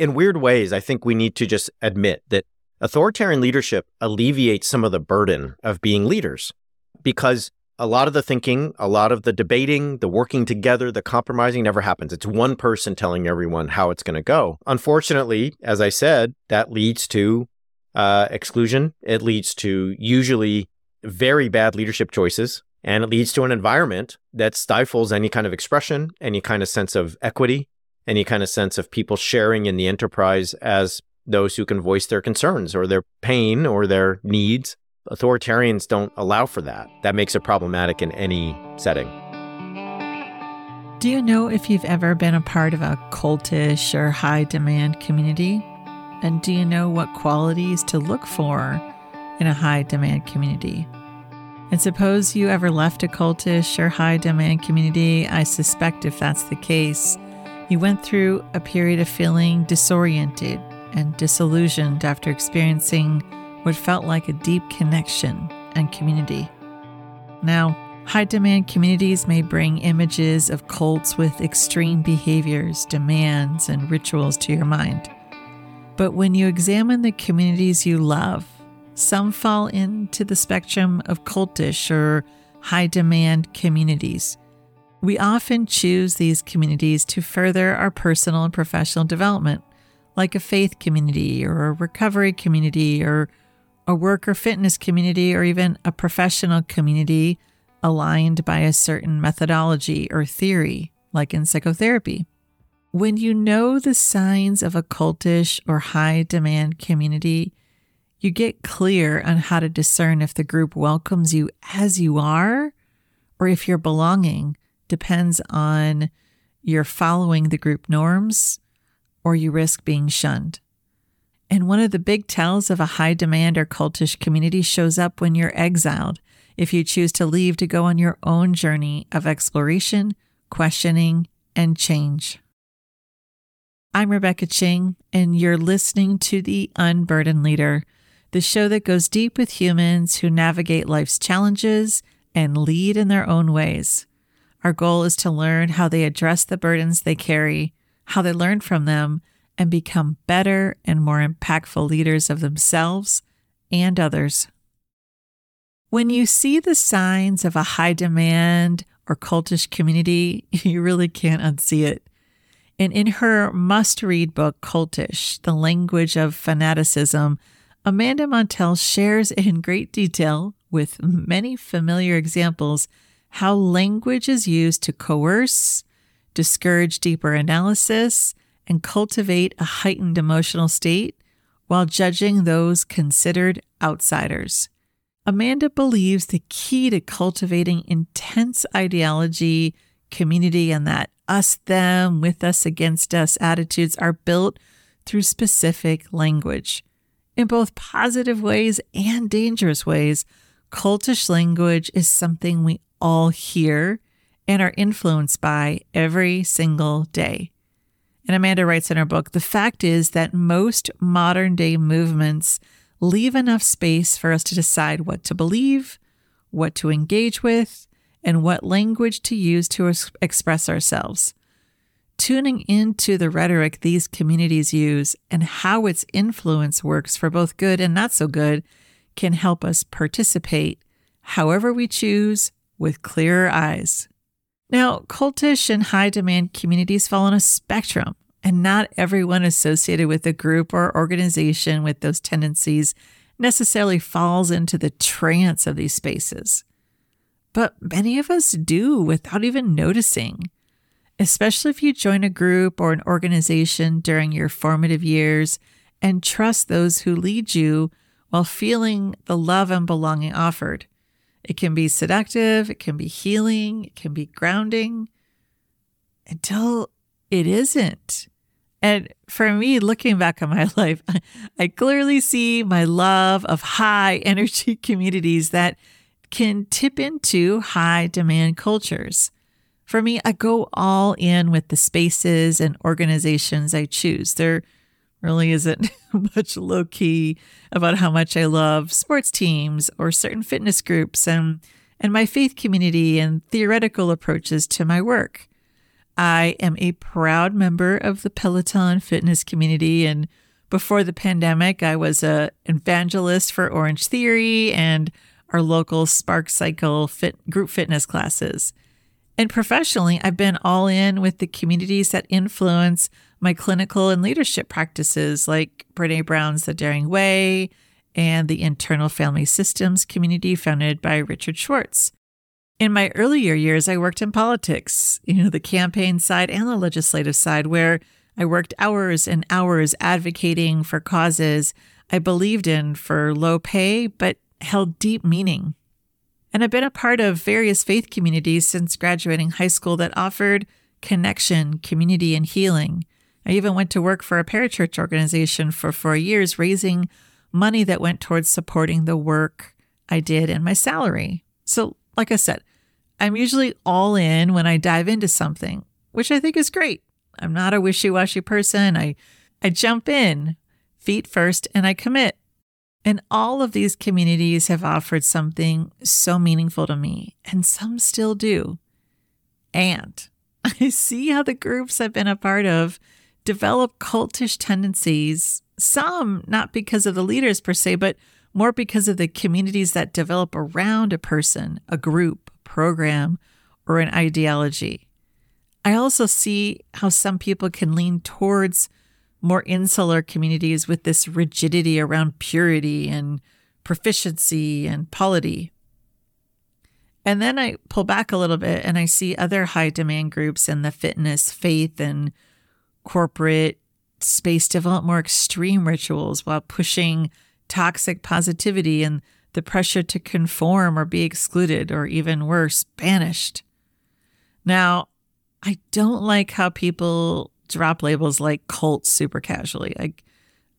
in weird ways, I think we need to just admit that authoritarian leadership alleviates some of the burden of being leaders, because a lot of the thinking, a lot of the debating, the working together, the compromising never happens. It's one person telling everyone how it's going to go. Unfortunately, as I said, that leads to exclusion. It leads to usually very bad leadership choices, and it leads to an environment that stifles any kind of expression, any kind of sense of equity, any kind of sense of people sharing in the enterprise as those who can voice their concerns or their pain or their needs. Authoritarians don't allow for that. That makes it problematic in any setting. Do you know if you've ever been a part of a cultish or high-demand community? And do you know what qualities to look for in a high-demand community? And suppose you ever left a cultish or high-demand community, I suspect if that's the case, you went through a period of feeling disoriented and disillusioned after experiencing what felt like a deep connection and community. Now, high-demand communities may bring images of cults with extreme behaviors, demands, and rituals to your mind. But when you examine the communities you love, some fall into the spectrum of cultish or high-demand communities. We often choose these communities to further our personal and professional development, like a faith community or a recovery community or a work or fitness community, or even a professional community aligned by a certain methodology or theory, like in psychotherapy. When you know the signs of a cultish or high-demand community, you get clear on how to discern if the group welcomes you as you are, or if your belonging depends on your following the group norms, or you risk being shunned. And one of the big tells of a high demand or cultish community shows up when you're exiled, if you choose to leave to go on your own journey of exploration, questioning, and change. I'm Rebecca Ching, and you're listening to The Unburdened Leader, the show that goes deep with humans who navigate life's challenges and lead in their own ways. Our goal is to learn how they address the burdens they carry, how they learn from them, and become better and more impactful leaders of themselves and others. When you see the signs of a high demand or cultish community, you really can't unsee it. And in her must-read book, Cultish, The Language of Fanaticism, Amanda Montell shares in great detail, with many familiar examples, how language is used to coerce, discourage deeper analysis, and cultivate a heightened emotional state while judging those considered outsiders. Amanda believes the key to cultivating intense ideology, community, and that us-them, with-us-against-us attitudes are built through specific language. In both positive ways and dangerous ways, cultish language is something we all hear and are influenced by every single day. And Amanda writes in her book, the fact is that most modern day movements leave enough space for us to decide what to believe, what to engage with, and what language to use to express ourselves. Tuning into the rhetoric these communities use and how its influence works for both good and not so good can help us participate however we choose, with clearer eyes. Now, cultish and high-demand communities fall on a spectrum, and not everyone associated with a group or organization with those tendencies necessarily falls into the trance of these spaces. But many of us do without even noticing, especially if you join a group or an organization during your formative years and trust those who lead you while feeling the love and belonging offered. It can be seductive, it can be healing, it can be grounding, until it isn't. And for me, looking back on my life, I clearly see my love of high energy communities that can tip into high demand cultures. For me, I go all in with the spaces and organizations I choose. There really isn't much low key about how much I love sports teams or certain fitness groups and my faith community and theoretical approaches to my work. I am a proud member of the Peloton fitness community. And before the pandemic, I was an evangelist for Orange Theory and our local Spark Cycle Fit group fitness classes. And professionally, I've been all in with the communities that influence my clinical and leadership practices, like Brene Brown's The Daring Way and the Internal Family Systems community founded by Richard Schwartz. In my earlier years, I worked in politics, the campaign side and the legislative side, where I worked hours and hours advocating for causes I believed in for low pay, but held deep meaning. And I've been a part of various faith communities since graduating high school that offered connection, community, and healing. I even went to work for a parachurch organization for 4 years, raising money that went towards supporting the work I did and my salary. So, like I said, I'm usually all in when I dive into something, which I think is great. I'm not a wishy-washy person. I jump in, feet first, and I commit. And all of these communities have offered something so meaningful to me, and some still do. And I see how the groups I've been a part of develop cultish tendencies, some not because of the leaders per se, but more because of the communities that develop around a person, a group, program, or an ideology. I also see how some people can lean towards more insular communities with this rigidity around purity and proficiency and polity. And then I pull back a little bit and I see other high demand groups in the fitness, faith, and corporate space develop more extreme rituals while pushing toxic positivity and the pressure to conform or be excluded or, even worse, banished. Now, I don't like how people drop labels like cult super casually.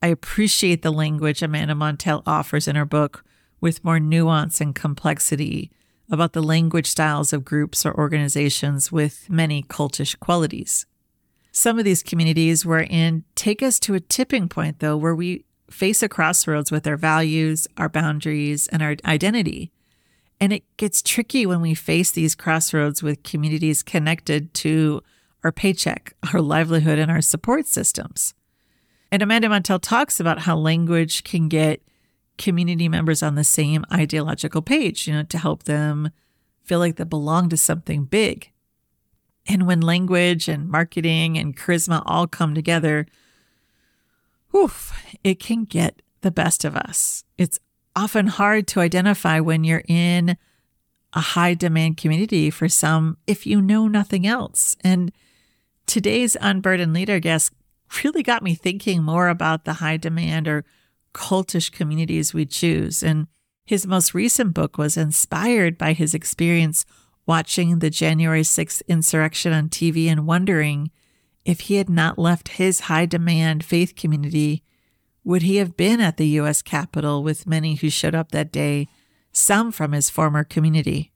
I appreciate the language Amanda Montell offers in her book with more nuance and complexity about the language styles of groups or organizations with many cultish qualities. Some of these communities we're in take us to a tipping point, though, where we face a crossroads with our values, our boundaries, and our identity. And it gets tricky when we face these crossroads with communities connected to our paycheck, our livelihood, and our support systems. And Amanda Montell talks about how language can get community members on the same ideological page, to help them feel like they belong to something big. And when language and marketing and charisma all come together, it can get the best of us. It's often hard to identify when you're in a high demand community for some if you know nothing else. And today's Unburdened Leader guest really got me thinking more about the high demand or cultish communities we choose. And his most recent book was inspired by his experience watching the January 6th insurrection on TV and wondering if he had not left his high demand faith community, would he have been at the US Capitol with many who showed up that day, some from his former community?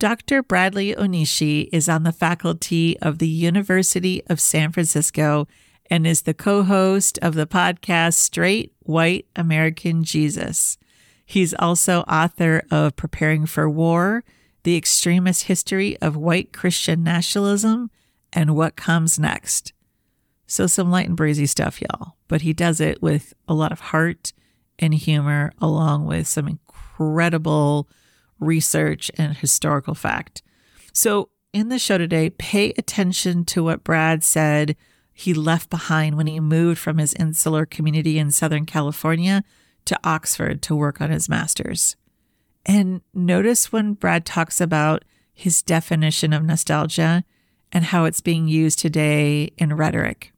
Dr. Bradley Onishi is on the faculty of the University of San Francisco and is the co-host of the podcast Straight White American Jesus. He's also author of Preparing for War: The Extremist History of White Christian Nationalism and What Comes Next. So some light and breezy stuff, y'all, but he does it with a lot of heart and humor, along with some incredible research and historical fact. So in the show today, pay attention to what Brad said he left behind when he moved from his insular community in Southern California to Oxford to work on his master's. And notice when Brad talks about his definition of nostalgia and how it's being used today in rhetoric.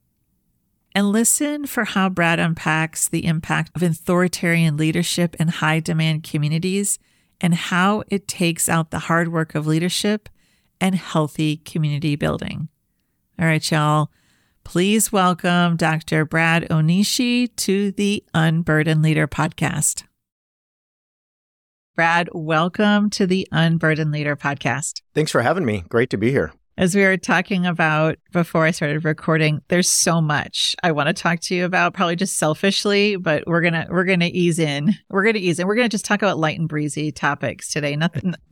And listen for how Brad unpacks the impact of authoritarian leadership in high demand communities and how it takes out the hard work of leadership and healthy community building. All right, y'all, please welcome Dr. Brad Onishi to the Unburdened Leader podcast. Brad, welcome to the Unburdened Leader podcast. Thanks for having me. Great to be here. As we were talking about before I started recording, there's so much I want to talk to you about, probably just selfishly, but we're gonna ease in. We're gonna just talk about light and breezy topics today.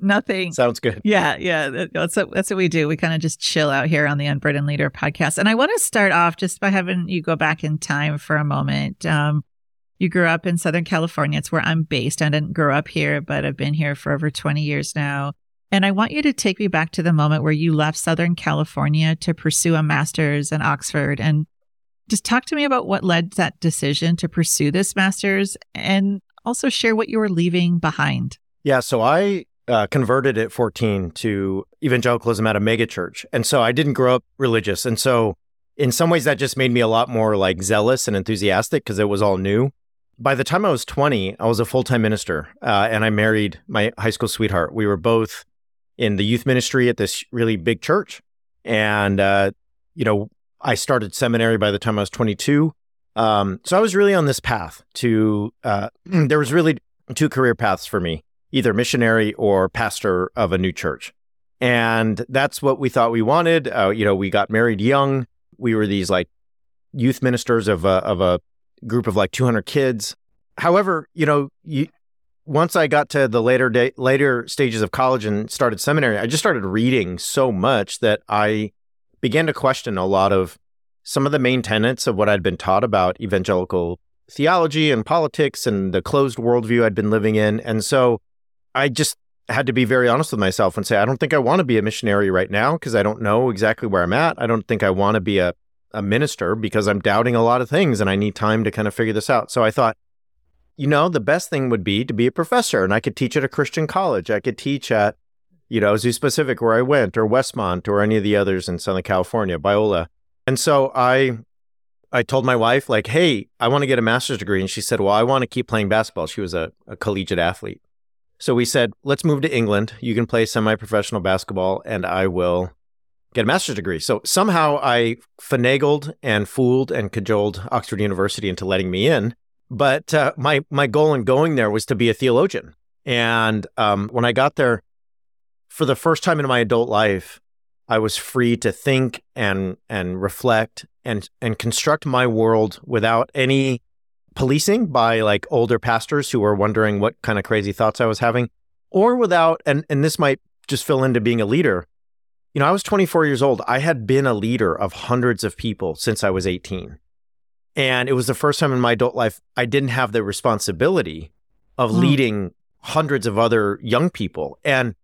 Nothing. Sounds good. Yeah. That's what we do. We kind of just chill out here on the Unburdened Leader podcast. And I want to start off just by having you go back in time for a moment. You grew up in Southern California. It's where I'm based. I didn't grow up here, but I've been here for over 20 years now. And I want you to take me back to the moment where you left Southern California to pursue a master's in Oxford. And just talk to me about what led to that decision to pursue this master's, and also share what you were leaving behind. Yeah, so I converted at 14 to evangelicalism at a megachurch. And so I didn't grow up religious. And so in some ways, that just made me a lot more like zealous and enthusiastic because it was all new. By the time I was 20, I was a full-time minister, and I married my high school sweetheart. We were both in the youth ministry at this really big church, and I started seminary by the time I was 22. So I was really on this path to. There was really two career paths for me: either missionary or pastor of a new church, and that's what we thought we wanted. We got married young. We were these like youth ministers of a group of like 200 kids. However, once I got to the later stages of college and started seminary, I just started reading so much that I began to question a lot of some of the main tenets of what I'd been taught about evangelical theology and politics and the closed worldview I'd been living in. And so I just had to be very honest with myself and say, I don't think I want to be a missionary right now because I don't know exactly where I'm at. I don't think I want to be a minister because I'm doubting a lot of things and I need time to kind of figure this out. So I thought, the best thing would be to be a professor, and I could teach at a Christian college. I could teach at, Azusa Pacific where I went, or Westmont, or any of the others in Southern California, Biola. And so I told my wife, like, hey, I want to get a master's degree. And she said, well, I want to keep playing basketball. She was a collegiate athlete. So we said, let's move to England. You can play semi-professional basketball and I will get a master's degree. So somehow I finagled and fooled and cajoled Oxford University into letting me in. But my goal in going there was to be a theologian. And when I got there, for the first time in my adult life, I was free to think and reflect and construct my world without any policing by like older pastors who were wondering what kind of crazy thoughts I was having, or without, and this might just fill into being a leader. I was 24 years old. I had been a leader of hundreds of people since I was 18. And it was the first time in my adult life I didn't have the responsibility of leading hundreds of other young people. And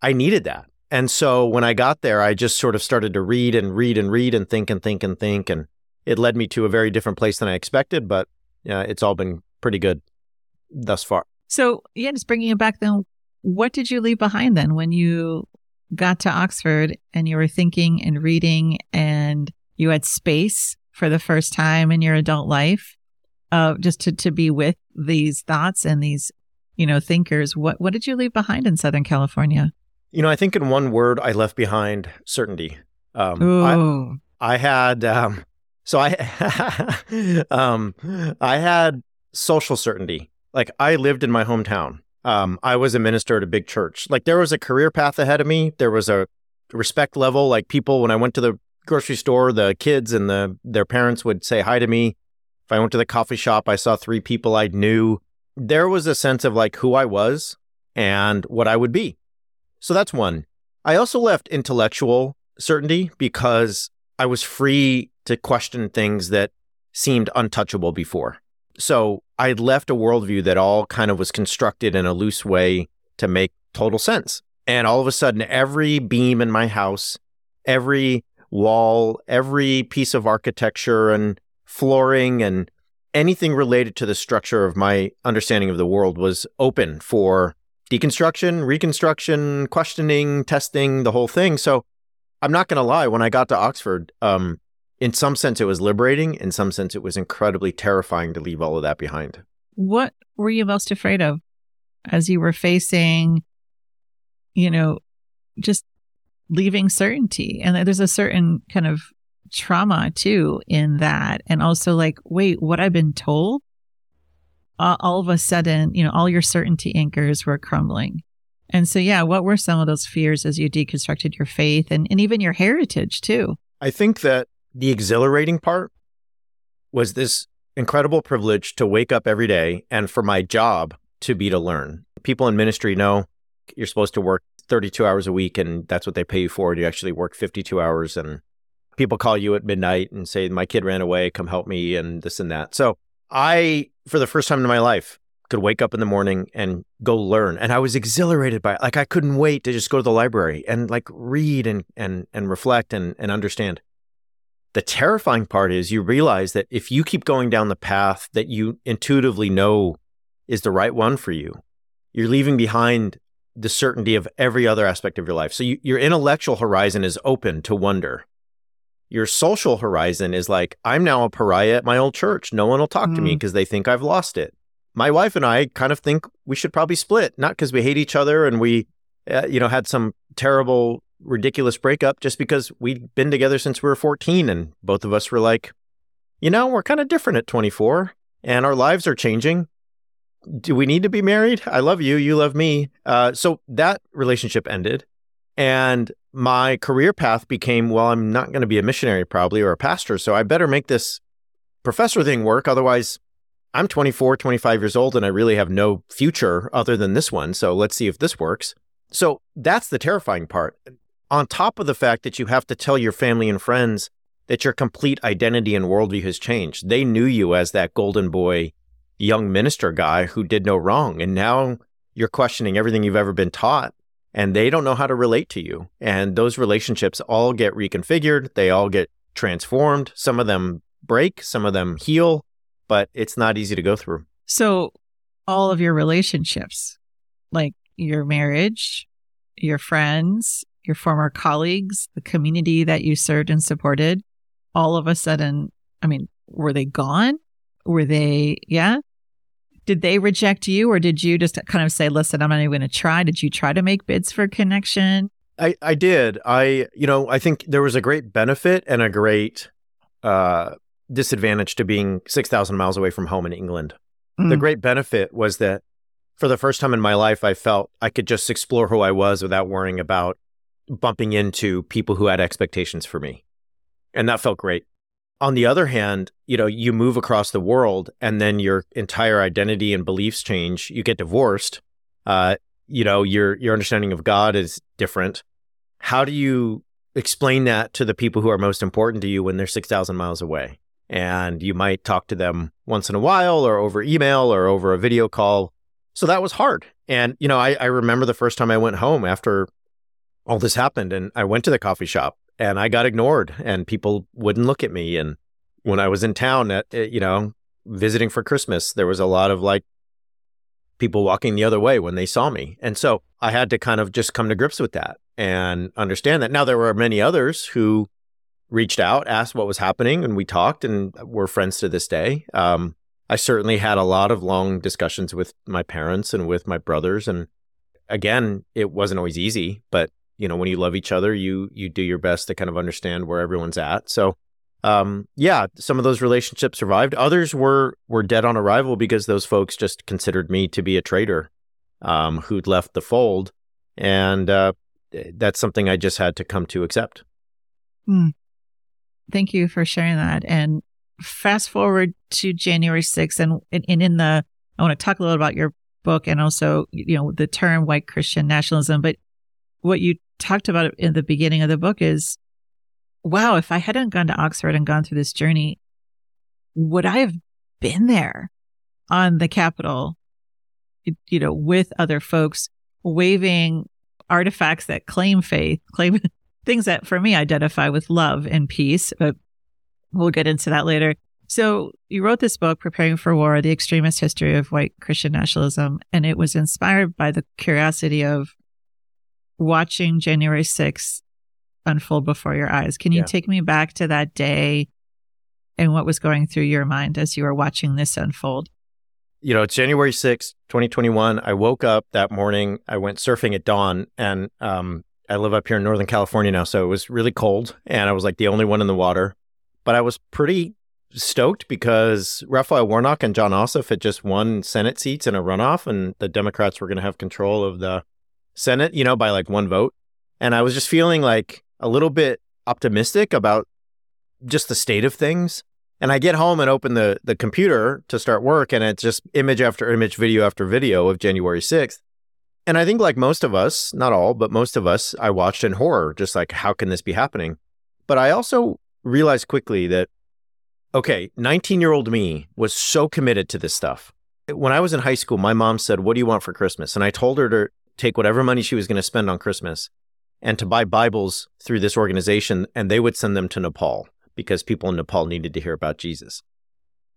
I needed that. And so when I got there, I just sort of started to read and think. And it led me to a very different place than I expected, but it's all been pretty good thus far. So just bringing it back then, what did you leave behind then when you got to Oxford and you were thinking and reading and you had space for the first time in your adult life, just to be with these thoughts and these, thinkers? What did you leave behind in Southern California? I think in one word, I left behind certainty. I had social certainty. Like I lived in my hometown. I was a minister at a big church. Like there was a career path ahead of me. There was a respect level. Like people, when I went to the grocery store, the kids and their parents would say hi to me. If I went to the coffee shop, I saw three people I knew. There was a sense of like who I was and what I would be. So that's one. I also left intellectual certainty because I was free to question things that seemed untouchable before. So I had left a worldview that all kind of was constructed in a loose way to make total sense. And all of a sudden, every beam in my house, every wall, every piece of architecture and flooring and anything related to the structure of my understanding of the world was open for deconstruction, reconstruction, questioning, testing, the whole thing. So I'm not going to lie, when I got to Oxford, in some sense it was liberating. In some sense it was incredibly terrifying to leave all of that behind. What were you most afraid of as you were facing, just leaving certainty? And there's a certain kind of trauma too in that. And also like, wait, what I've been told, all of a sudden, all your certainty anchors were crumbling. And so, yeah, what were some of those fears as you deconstructed your faith and even your heritage too? I think that the exhilarating part was this incredible privilege to wake up every day and for my job to be to learn. People in ministry know you're supposed to work 32 hours a week and that's what they pay you for. You actually work 52 hours and people call you at midnight and say, my kid ran away, come help me and this and that. So I, for the first time in my life, could wake up in the morning and go learn. And I was exhilarated by it. Like I couldn't wait to just go to the library and like read and reflect and understand. The terrifying part is you realize that if you keep going down the path that you intuitively know is the right one for you, you're leaving behind the certainty of every other aspect of your life. So your intellectual horizon is open to wonder. Your social horizon is like, I'm now a pariah at my old church. No one will talk to me because they think I've lost it. My wife and I kind of think we should probably split, not because we hate each other and we, had some terrible, ridiculous breakup, just because we'd been together since we were 14. And both of us were like, we're kind of different at 24 and our lives are changing. Do we need to be married? I love you. You love me. So that relationship ended. And my career path became, well, I'm not going to be a missionary probably or a pastor. So I better make this professor thing work. Otherwise, I'm 24, 25 years old, and I really have no future other than this one. So let's see if this works. So that's the terrifying part. On top of the fact that you have to tell your family and friends that your complete identity and worldview has changed. They knew you as that golden boy, young minister guy who did no wrong. And now you're questioning everything you've ever been taught, and they don't know how to relate to you. And those relationships all get reconfigured. They all get transformed. Some of them break, some of them heal. But it's not easy to go through. So all of your relationships, like your marriage, your friends, your former colleagues, the community that you served and supported, all of a sudden, were they gone? Were they, Did they reject you or did you just kind of say, listen, I'm not even going to try? Did you try to make bids for connection? I did. I think there was a great benefit and a great disadvantage to being 6,000 miles away from home in England. Mm. The great benefit was that for the first time in my life, I felt I could just explore who I was without worrying about bumping into people who had expectations for me. And that felt great. On the other hand, you move across the world and then your entire identity and beliefs change. You get divorced. Your understanding of God is different. How do you explain that to the people who are most important to you when they're 6,000 miles away? And you might talk to them once in a while or over email or over a video call. So that was hard. And, I remember the first time I went home after all this happened and I went to the coffee shop and I got ignored and people wouldn't look at me. And when I was in town, visiting for Christmas, there was a lot of people walking the other way when they saw me. And so I had to kind of just come to grips with that and understand that. Now, there were many others who reached out, asked what was happening, and we talked, and we're friends to this day. I certainly had a lot of long discussions with my parents and with my brothers. And again, it wasn't always easy, but when you love each other, you do your best to kind of understand where everyone's at. So some of those relationships survived. Others were dead on arrival because those folks just considered me to be a traitor who'd left the fold. And that's something I just had to come to accept. Mm. Thank you for sharing that. And fast forward to January 6th. And I want to talk a little about your book and also, the term white Christian nationalism. But what you talked about in the beginning of the book is, wow, if I hadn't gone to Oxford and gone through this journey, would I have been there on the Capitol, with other folks waving artifacts that claim faith, claim things that, for me, identify with love and peace, but we'll get into that later. So you wrote this book, Preparing for War: The Extremist History of White Christian Nationalism, and it was inspired by the curiosity of watching January 6th unfold before your eyes. Can you take me back to that day and what was going through your mind as you were watching this unfold? It's January 6th, 2021. I woke up that morning. I went surfing at dawn and I live up here in Northern California now, so it was really cold, and I was the only one in the water. But I was pretty stoked because Raphael Warnock and John Ossoff had just won Senate seats in a runoff, and the Democrats were going to have control of the Senate, you know, by like one vote. And I was just feeling like a little bit optimistic about just the state of things. And I get home and open the computer to start work, and it's just image after image, video after video of January 6th. And I think like most of us, not all, but most of us, I watched in horror, just like, how can this be happening? But I also realized quickly that, okay, 19-year-old me was so committed to this stuff. When I was in high school, my mom said, "What do you want for Christmas?" And I told her to take whatever money she was going to spend on Christmas and to buy Bibles through this organization, and they would send them to Nepal because people in Nepal needed to hear about Jesus.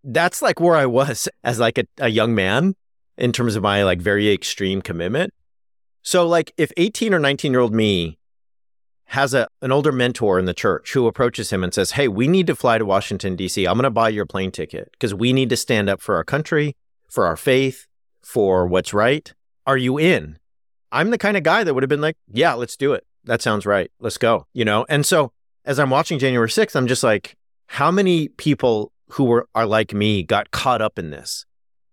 That's like where I was as like a young man in terms of my like very extreme commitment. So like if 18 or 19-year-old me has an older mentor in the church who approaches him and says, "Hey, we need to fly to Washington, D.C. I'm going to buy your plane ticket because we need to stand up for our country, for our faith, for what's right. Are you in?" I'm the kind of guy that would have been like, "Yeah, let's do it. That sounds right. Let's go," you know? And so as I'm watching January 6th, I'm just like, how many people who are like me got caught up in this?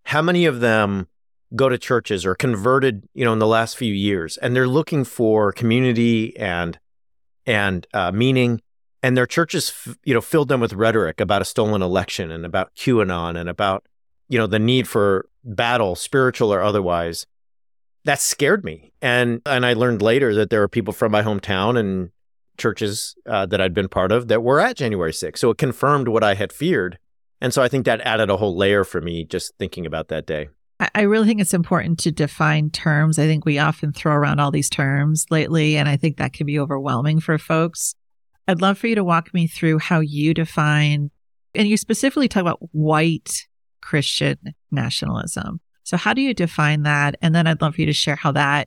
How many of them go to churches or converted, you know, in the last few years, and they're looking for community and meaning, and their churches, you know, filled them with rhetoric about a stolen election and about QAnon and about, you know, the need for battle, spiritual or otherwise. That scared me. And I learned later that there were people from my hometown and churches that I'd been part of that were at January 6th. So it confirmed what I had feared. And so I think that added a whole layer for me just thinking about that day. I really think it's important to define terms. I think we often throw around all these terms lately, and I think that can be overwhelming for folks. I'd love for you to walk me through how you define, and you specifically talk about white Christian nationalism. So how do you define that? And then I'd love for you to share how that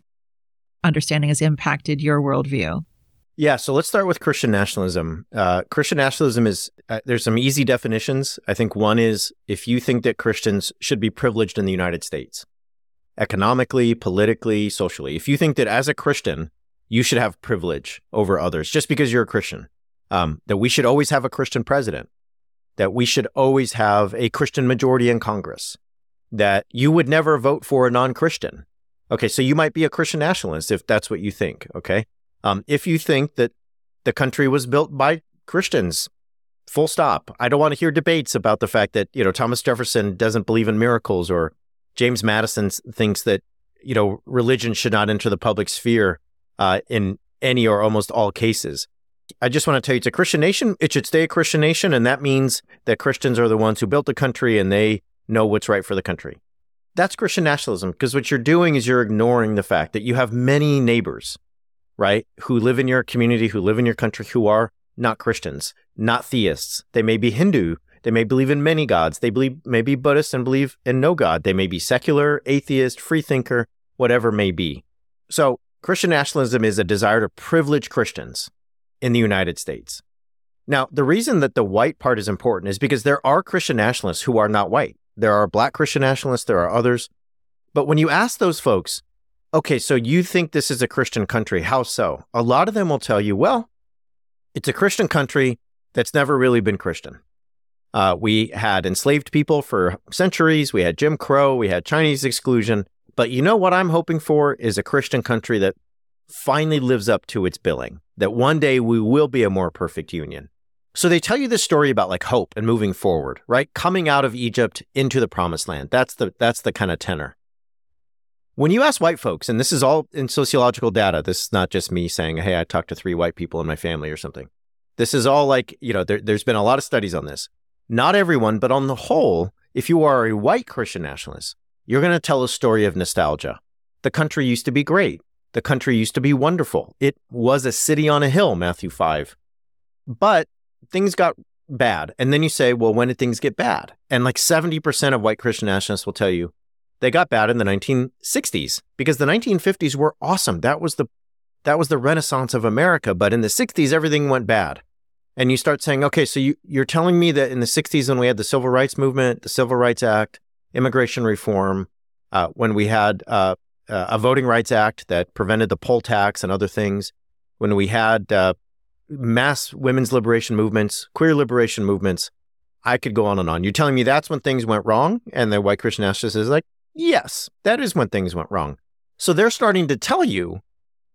understanding has impacted your worldview. Yeah, so let's start with Christian nationalism. Christian nationalism is, there's some easy definitions. I think one is if you think that Christians should be privileged in the United States, economically, politically, socially. If you think that as a Christian, you should have privilege over others just because you're a Christian, that we should always have a Christian president, that we should always have a Christian majority in Congress, that you would never vote for a non-Christian. Okay, so you might be a Christian nationalist if that's what you think, okay? If you think that the country was built by Christians, full stop. I don't want to hear debates about the fact that, you know, Thomas Jefferson doesn't believe in miracles or James Madison thinks that, you know, religion should not enter the public sphere in any or almost all cases. I just want to tell you, it's a Christian nation. It should stay a Christian nation. And that means that Christians are the ones who built the country and they know what's right for the country. That's Christian nationalism, because what you're doing is you're ignoring the fact that you have many neighbors, right, who live in your community, who live in your country, who are not Christians, not theists. They may be Hindu. They may believe in many gods. They may be Buddhist and believe in no God. They may be secular, atheist, freethinker, whatever may be. So Christian nationalism is a desire to privilege Christians in the United States. Now, the reason that the white part is important is because there are Christian nationalists who are not white. There are Black Christian nationalists. There are others. But when you ask those folks, okay, so you think this is a Christian country. How so? A lot of them will tell you, well, it's a Christian country that's never really been Christian. We had enslaved people for centuries. We had Jim Crow. We had Chinese exclusion. But you know what I'm hoping for is a Christian country that finally lives up to its billing, that one day we will be a more perfect union. So they tell you this story about like hope and moving forward, right? Coming out of Egypt into the promised land. That's the kind of tenor. When you ask white folks, and this is all in sociological data, this is not just me saying, hey, I talked to three white people in my family or something. This is all like, you know, there's been a lot of studies on this. Not everyone, but on the whole, if you are a white Christian nationalist, you're going to tell a story of nostalgia. The country used to be great. The country used to be wonderful. It was a city on a hill, Matthew 5. But things got bad. And then you say, well, when did things get bad? And like 70% of white Christian nationalists will tell you, they got bad in the 1960s because the 1950s were awesome. That was the Renaissance of America. But in the 60s, everything went bad. And you start saying, okay, so you're telling me that in the 60s when we had the Civil Rights Movement, the Civil Rights Act, immigration reform, when we had a Voting Rights Act that prevented the poll tax and other things, when we had mass women's liberation movements, queer liberation movements, I could go on and on. You're telling me that's when things went wrong? And the white Christian nationalist is like, yes, that is when things went wrong. So they're starting to tell you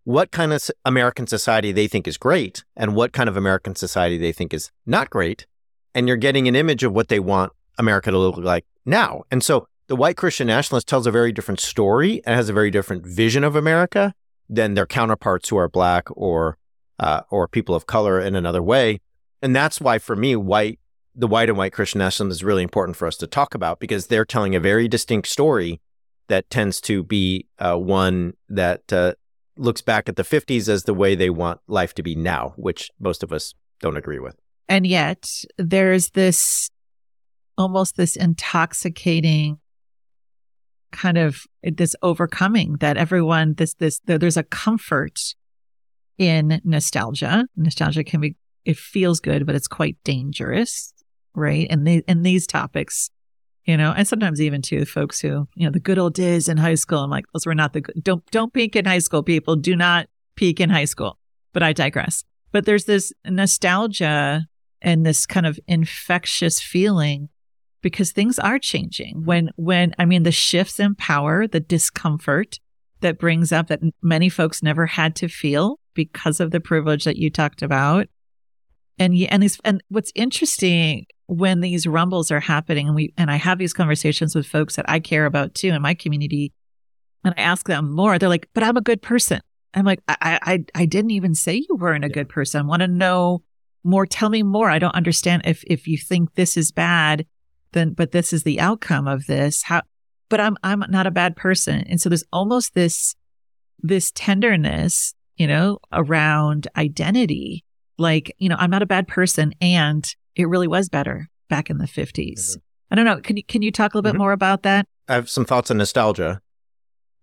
what kind of American society they think is great and what kind of American society they think is not great. And you're getting an image of what they want America to look like now. And so the white Christian nationalist tells a very different story and has a very different vision of America than their counterparts who are black or people of color in another way. And that's why, for me, the white and white Christian nationalism is really important for us to talk about, because they're telling a very distinct story that tends to be one that looks back at the 50s as the way they want life to be now, which most of us don't agree with. And yet there's this almost this intoxicating kind of this overcoming that everyone, there's a comfort in nostalgia. Nostalgia can be, it feels good, but it's quite dangerous, right? And these topics, you know, and sometimes even to folks who, you know, the good old days in high school, I'm like, those were not the good, don't peak in high school, people. Do not peak in high school. But I digress. But there's this nostalgia and this kind of infectious feeling because things are changing. When the shifts in power, the discomfort that brings up that many folks never had to feel because of the privilege that you talked about. And what's interesting when these rumbles are happening, and I have these conversations with folks that I care about too in my community, and I ask them more, they're like, "But I'm a good person." I'm like, I didn't even say you weren't a good person. I want to know more. Tell me more. I don't understand if you think this is bad, but this is the outcome of this. But I'm not a bad person. And so there's almost this tenderness, you know, around identity. Like, you know, I'm not a bad person, and it really was better back in the 50s. Mm-hmm. I don't know. Can you talk a little bit more about that? I have some thoughts on nostalgia.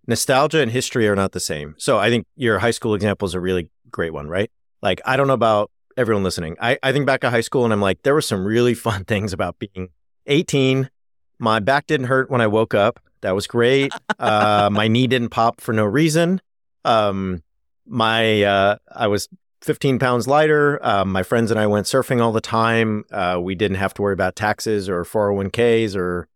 Nostalgia and history are not the same. So I think your high school example is a really great one, right? Like, I don't know about everyone listening. I think back at high school and I'm like, there were some really fun things about being 18. My back didn't hurt when I woke up. That was great. My knee didn't pop for no reason. I was 15 pounds lighter. My friends and I went surfing all the time. We didn't have to worry about taxes or 401ks or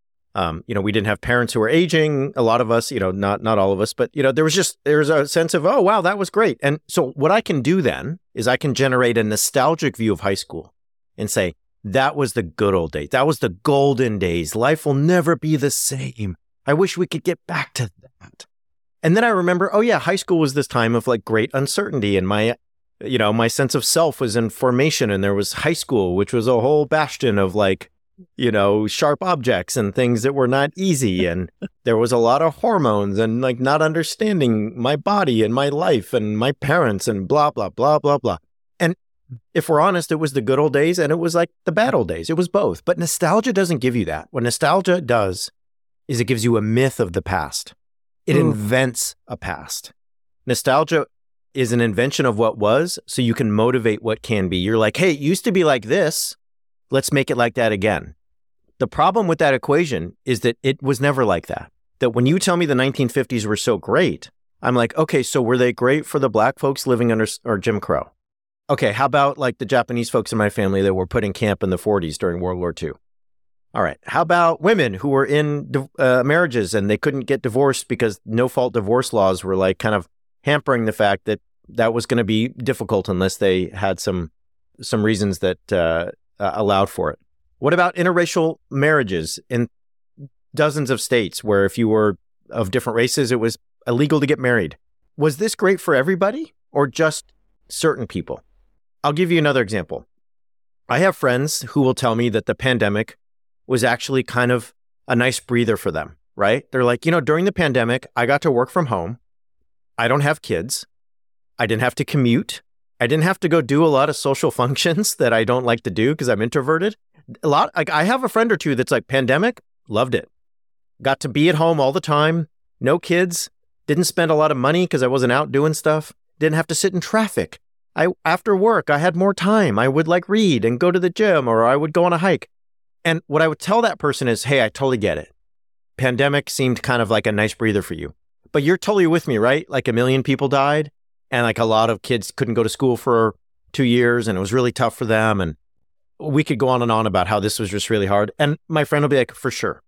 we didn't have parents who were aging. A lot of us, you know, not all of us, but, you know, there was a sense of, oh, wow, that was great. And so what I can do then is I can generate a nostalgic view of high school and say, that was the good old days. That was the golden days. Life will never be the same. I wish we could get back to that. And then I remember, oh yeah, high school was this time of like great uncertainty, and my sense of self was in formation, and there was high school, which was a whole bastion of like, you know, sharp objects and things that were not easy. And there was a lot of hormones and like not understanding my body and my life and my parents and blah, blah, blah, blah, blah. And if we're honest, it was the good old days and it was like the bad old days. It was both. But nostalgia doesn't give you that. What nostalgia does is it gives you a myth of the past. It invents a past. Nostalgia is an invention of what was, so you can motivate what can be. You're like, hey, it used to be like this. Let's make it like that again. The problem with that equation is that it was never like that. That when you tell me the 1950s were so great, I'm like, okay, so were they great for the black folks living under or Jim Crow? Okay, how about like the Japanese folks in my family that were put in camp in the 40s during World War II? All right, how about women who were in marriages and they couldn't get divorced because no-fault divorce laws were like kind of hampering the fact that that was going to be difficult unless they had some reasons that allowed for it. What about interracial marriages in dozens of states where if you were of different races, it was illegal to get married? Was this great for everybody or just certain people? I'll give you another example. I have friends who will tell me that the pandemic was actually kind of a nice breather for them, right? They're like, you know, during the pandemic, I got to work from home. I don't have kids. I didn't have to commute. I didn't have to go do a lot of social functions that I don't like to do because I'm introverted. Like I have a friend or two that's like, pandemic, loved it. Got to be at home all the time. No kids. Didn't spend a lot of money because I wasn't out doing stuff. Didn't have to sit in traffic. After work, I had more time. I would like read and go to the gym, or I would go on a hike. And what I would tell that person is, hey, I totally get it. Pandemic seemed kind of like a nice breather for you. But you're totally with me, right? Like 1 million people died. And like a lot of kids couldn't go to school for 2 years and it was really tough for them. And we could go on and on about how this was just really hard. And my friend will be like, for sure.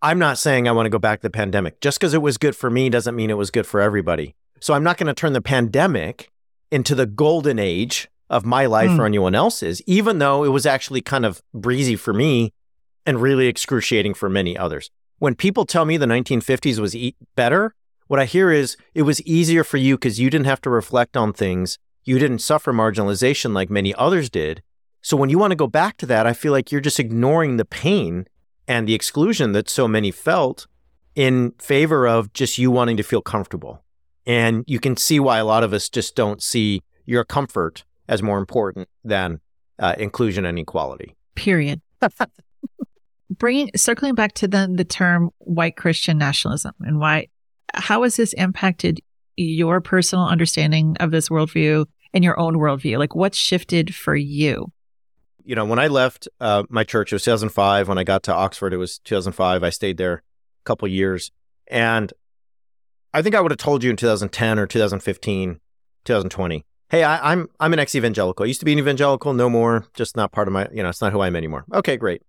I'm not saying I want to go back to the pandemic. Just because it was good for me doesn't mean it was good for everybody. So I'm not going to turn the pandemic into the golden age of my life or anyone else's, even though it was actually kind of breezy for me and really excruciating for many others. When people tell me the 1950s was better, what I hear is it was easier for you because you didn't have to reflect on things. You didn't suffer marginalization like many others did. So when you want to go back to that, I feel like you're just ignoring the pain and the exclusion that so many felt in favor of just you wanting to feel comfortable. And you can see why a lot of us just don't see your comfort as more important than inclusion and equality. Period. Circling back to the term white Christian nationalism and why, how has this impacted your personal understanding of this worldview and your own worldview? Like, what's shifted for you? You know, when I left my church, it was 2005. When I got to Oxford, it was 2005. I stayed there a couple of years. And I think I would have told you in 2010 or 2015, 2020, hey, I'm an ex-evangelical. I used to be an evangelical, no more, just not part of my, you know, it's not who I am anymore. Okay, great.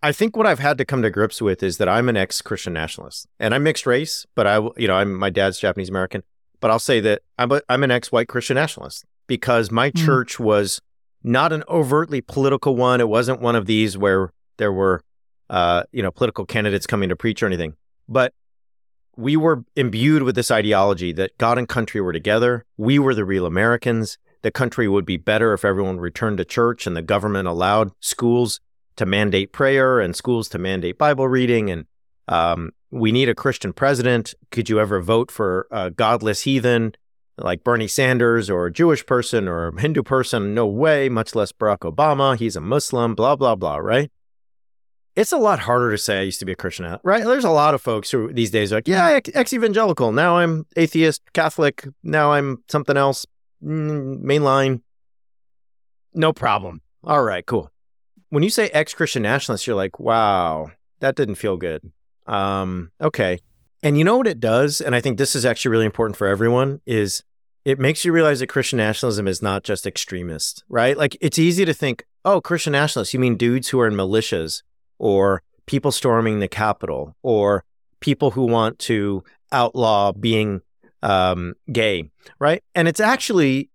I think what I've had to come to grips with is that I'm an ex-Christian nationalist, and I'm mixed race, but my dad's Japanese American, but I'll say that I'm an ex-white Christian nationalist because my church was not an overtly political one. It wasn't one of these where there were, political candidates coming to preach or anything, but we were imbued with this ideology that God and country were together. We were the real Americans. The country would be better if everyone returned to church, and the government allowed schools to mandate prayer and schools to mandate Bible reading. And we need a Christian president. Could you ever vote for a godless heathen like Bernie Sanders or a Jewish person or a Hindu person? No way, much less Barack Obama. He's a Muslim, blah, blah, blah, right? It's a lot harder to say I used to be a Christian, right? There's a lot of folks who these days are like, yeah, ex-evangelical. Now I'm atheist, Catholic. Now I'm something else, mainline. No problem. All right, cool. When you say ex-Christian nationalist, you're like, wow, that didn't feel good. Okay. And you know what it does? And I think this is actually really important for everyone is it makes you realize that Christian nationalism is not just extremist, right? Like it's easy to think, oh, Christian nationalists, you mean dudes who are in militias, or people storming the Capitol, or people who want to outlaw being gay, right? And it's actually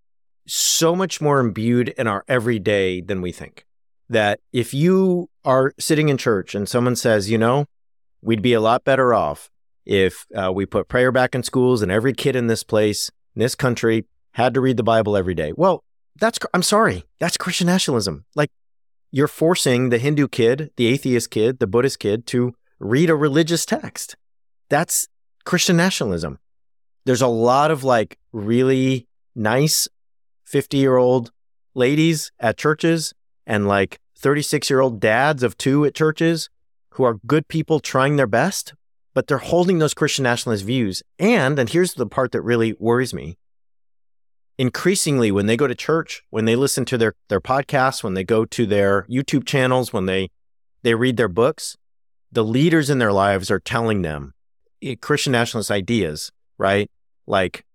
so much more imbued in our everyday than we think. That if you are sitting in church and someone says, you know, we'd be a lot better off if we put prayer back in schools and every kid in this place, in this country, had to read the Bible every day. Well, that's Christian nationalism. Like, you're forcing the Hindu kid, the atheist kid, the Buddhist kid to read a religious text. That's Christian nationalism. There's a lot of like really nice 50-year-old ladies at churches and like 36-year-old dads of two at churches who are good people trying their best, but they're holding those Christian nationalist views. And here's the part that really worries me. Increasingly, when they go to church, when they listen to their podcasts, when they go to their YouTube channels, when they read their books, the leaders in their lives are telling them Christian nationalist ideas, right? Like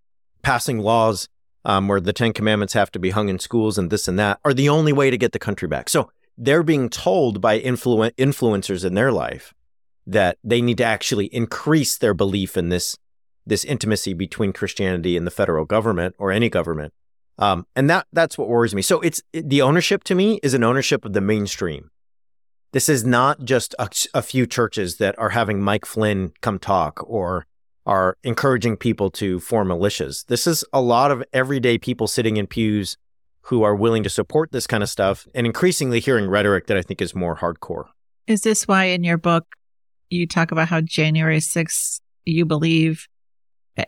passing laws where the Ten Commandments have to be hung in schools and this and that are the only way to get the country back. So they're being told by influencers in their life that they need to actually increase their belief in this intimacy between Christianity and the federal government or any government. And that's what worries me. So the ownership to me is an ownership of the mainstream. This is not just a few churches that are having Mike Flynn come talk or are encouraging people to form militias. This is a lot of everyday people sitting in pews who are willing to support this kind of stuff and increasingly hearing rhetoric that I think is more hardcore. Is this why in your book you talk about how January 6th you believe,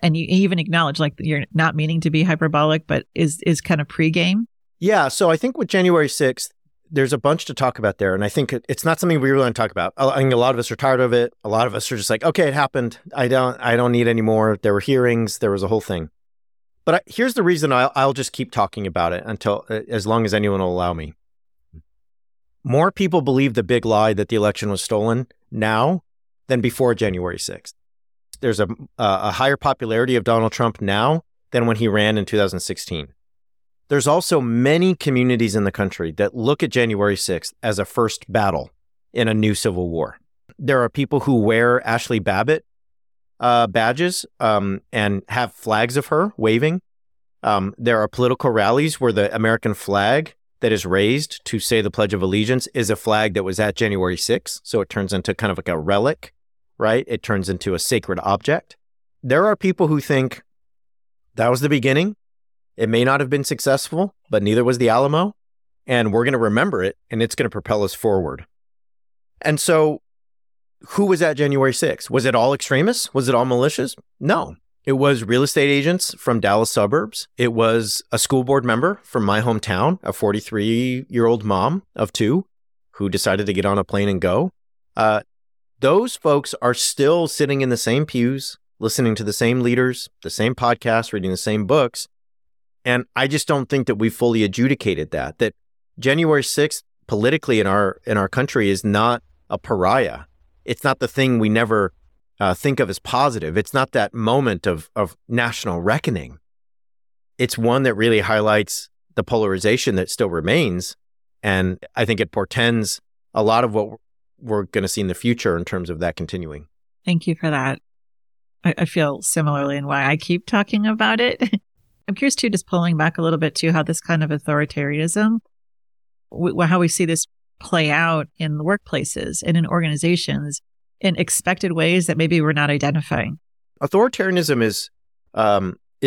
and you even acknowledge like you're not meaning to be hyperbolic, but is kind of pregame? Yeah. So I think with January 6th, there's a bunch to talk about there. And I think it's not something we really want to talk about. I think a lot of us are tired of it. A lot of us are just like, okay, it happened. I don't need any more. There were hearings. There was a whole thing. But here's the reason I'll just keep talking about it until as long as anyone will allow me. More people believe the big lie that the election was stolen now than before January 6th. There's a higher popularity of Donald Trump now than when he ran in 2016. There's also many communities in the country that look at January 6th as a first battle in a new civil war. there are people who wear Ashley Babbitt badges and have flags of her waving. There are political rallies where the American flag that is raised to say the Pledge of Allegiance is a flag that was at January 6th. So it turns into kind of like a relic, right? It turns into a sacred object. There are people who think that was the beginning. It may not have been successful, but neither was the Alamo. And we're going to remember it, and it's going to propel us forward. And so who was at January 6th? Was it all extremists? Was it all militias? No. It was real estate agents from Dallas suburbs. It was a school board member from my hometown, a 43-year-old mom of two who decided to get on a plane and go. Those folks are still sitting in the same pews, listening to the same leaders, the same podcasts, reading the same books. And I just don't think that we fully adjudicated that January 6th politically in our country is not a pariah. It's not the thing we never think of as positive. It's not that moment of national reckoning. It's one that really highlights the polarization that still remains. And I think it portends a lot of what we're going to see in the future in terms of that continuing. Thank you for that. I feel similarly in why I keep talking about it. I'm curious too, just pulling back a little bit too, how this kind of authoritarianism, how we see this play out in the workplaces and in organizations, in expected ways that maybe we're not identifying. Authoritarianism is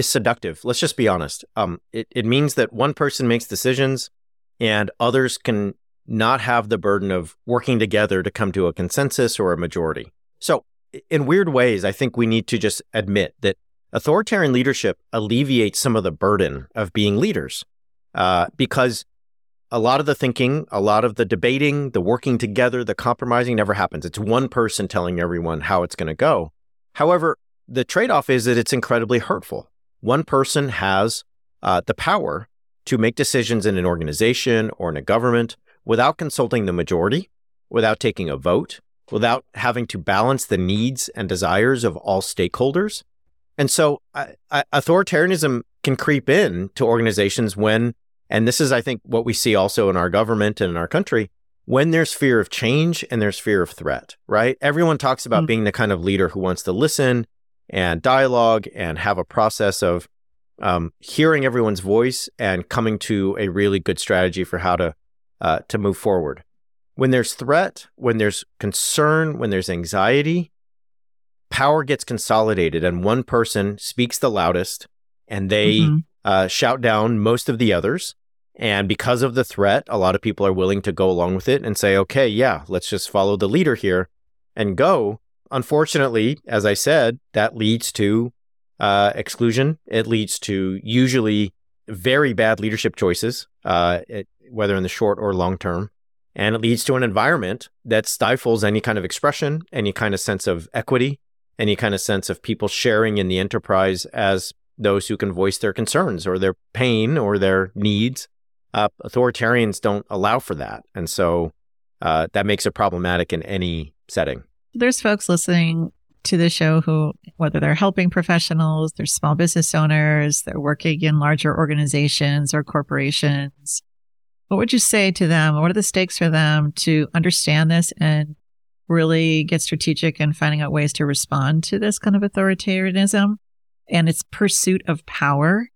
seductive. Let's just be honest. It means that one person makes decisions and others can not have the burden of working together to come to a consensus or a majority. So in weird ways, I think we need to just admit that authoritarian leadership alleviates some of the burden of being leaders because a lot of the thinking, a lot of the debating, the working together, the compromising never happens. It's one person telling everyone how it's going to go. However, the trade-off is that it's incredibly hurtful. One person has the power to make decisions in an organization or in a government without consulting the majority, without taking a vote, without having to balance the needs and desires of all stakeholders. And so authoritarianism can creep in to organizations when, and this is, I think, what we see also in our government and in our country, when there's fear of change and there's fear of threat, right? Everyone talks about being the kind of leader who wants to listen and dialogue and have a process of hearing everyone's voice and coming to a really good strategy for how to move forward. When there's threat, when there's concern, when there's anxiety, power gets consolidated and one person speaks the loudest and they shout down most of the others. And because of the threat, a lot of people are willing to go along with it and say, okay, yeah, let's just follow the leader here and go. Unfortunately, as I said, that leads to exclusion. It leads to usually very bad leadership choices, whether in the short or long term. And it leads to an environment that stifles any kind of expression, any kind of sense of equity, any kind of sense of people sharing in the enterprise as those who can voice their concerns or their pain or their needs. Authoritarians don't allow for that. And so that makes it problematic in any setting. There's folks listening to the show who, whether they're helping professionals, they're small business owners, they're working in larger organizations or corporations. What would you say to them? What are the stakes for them to understand this and really get strategic in finding out ways to respond to this kind of authoritarianism and its pursuit of power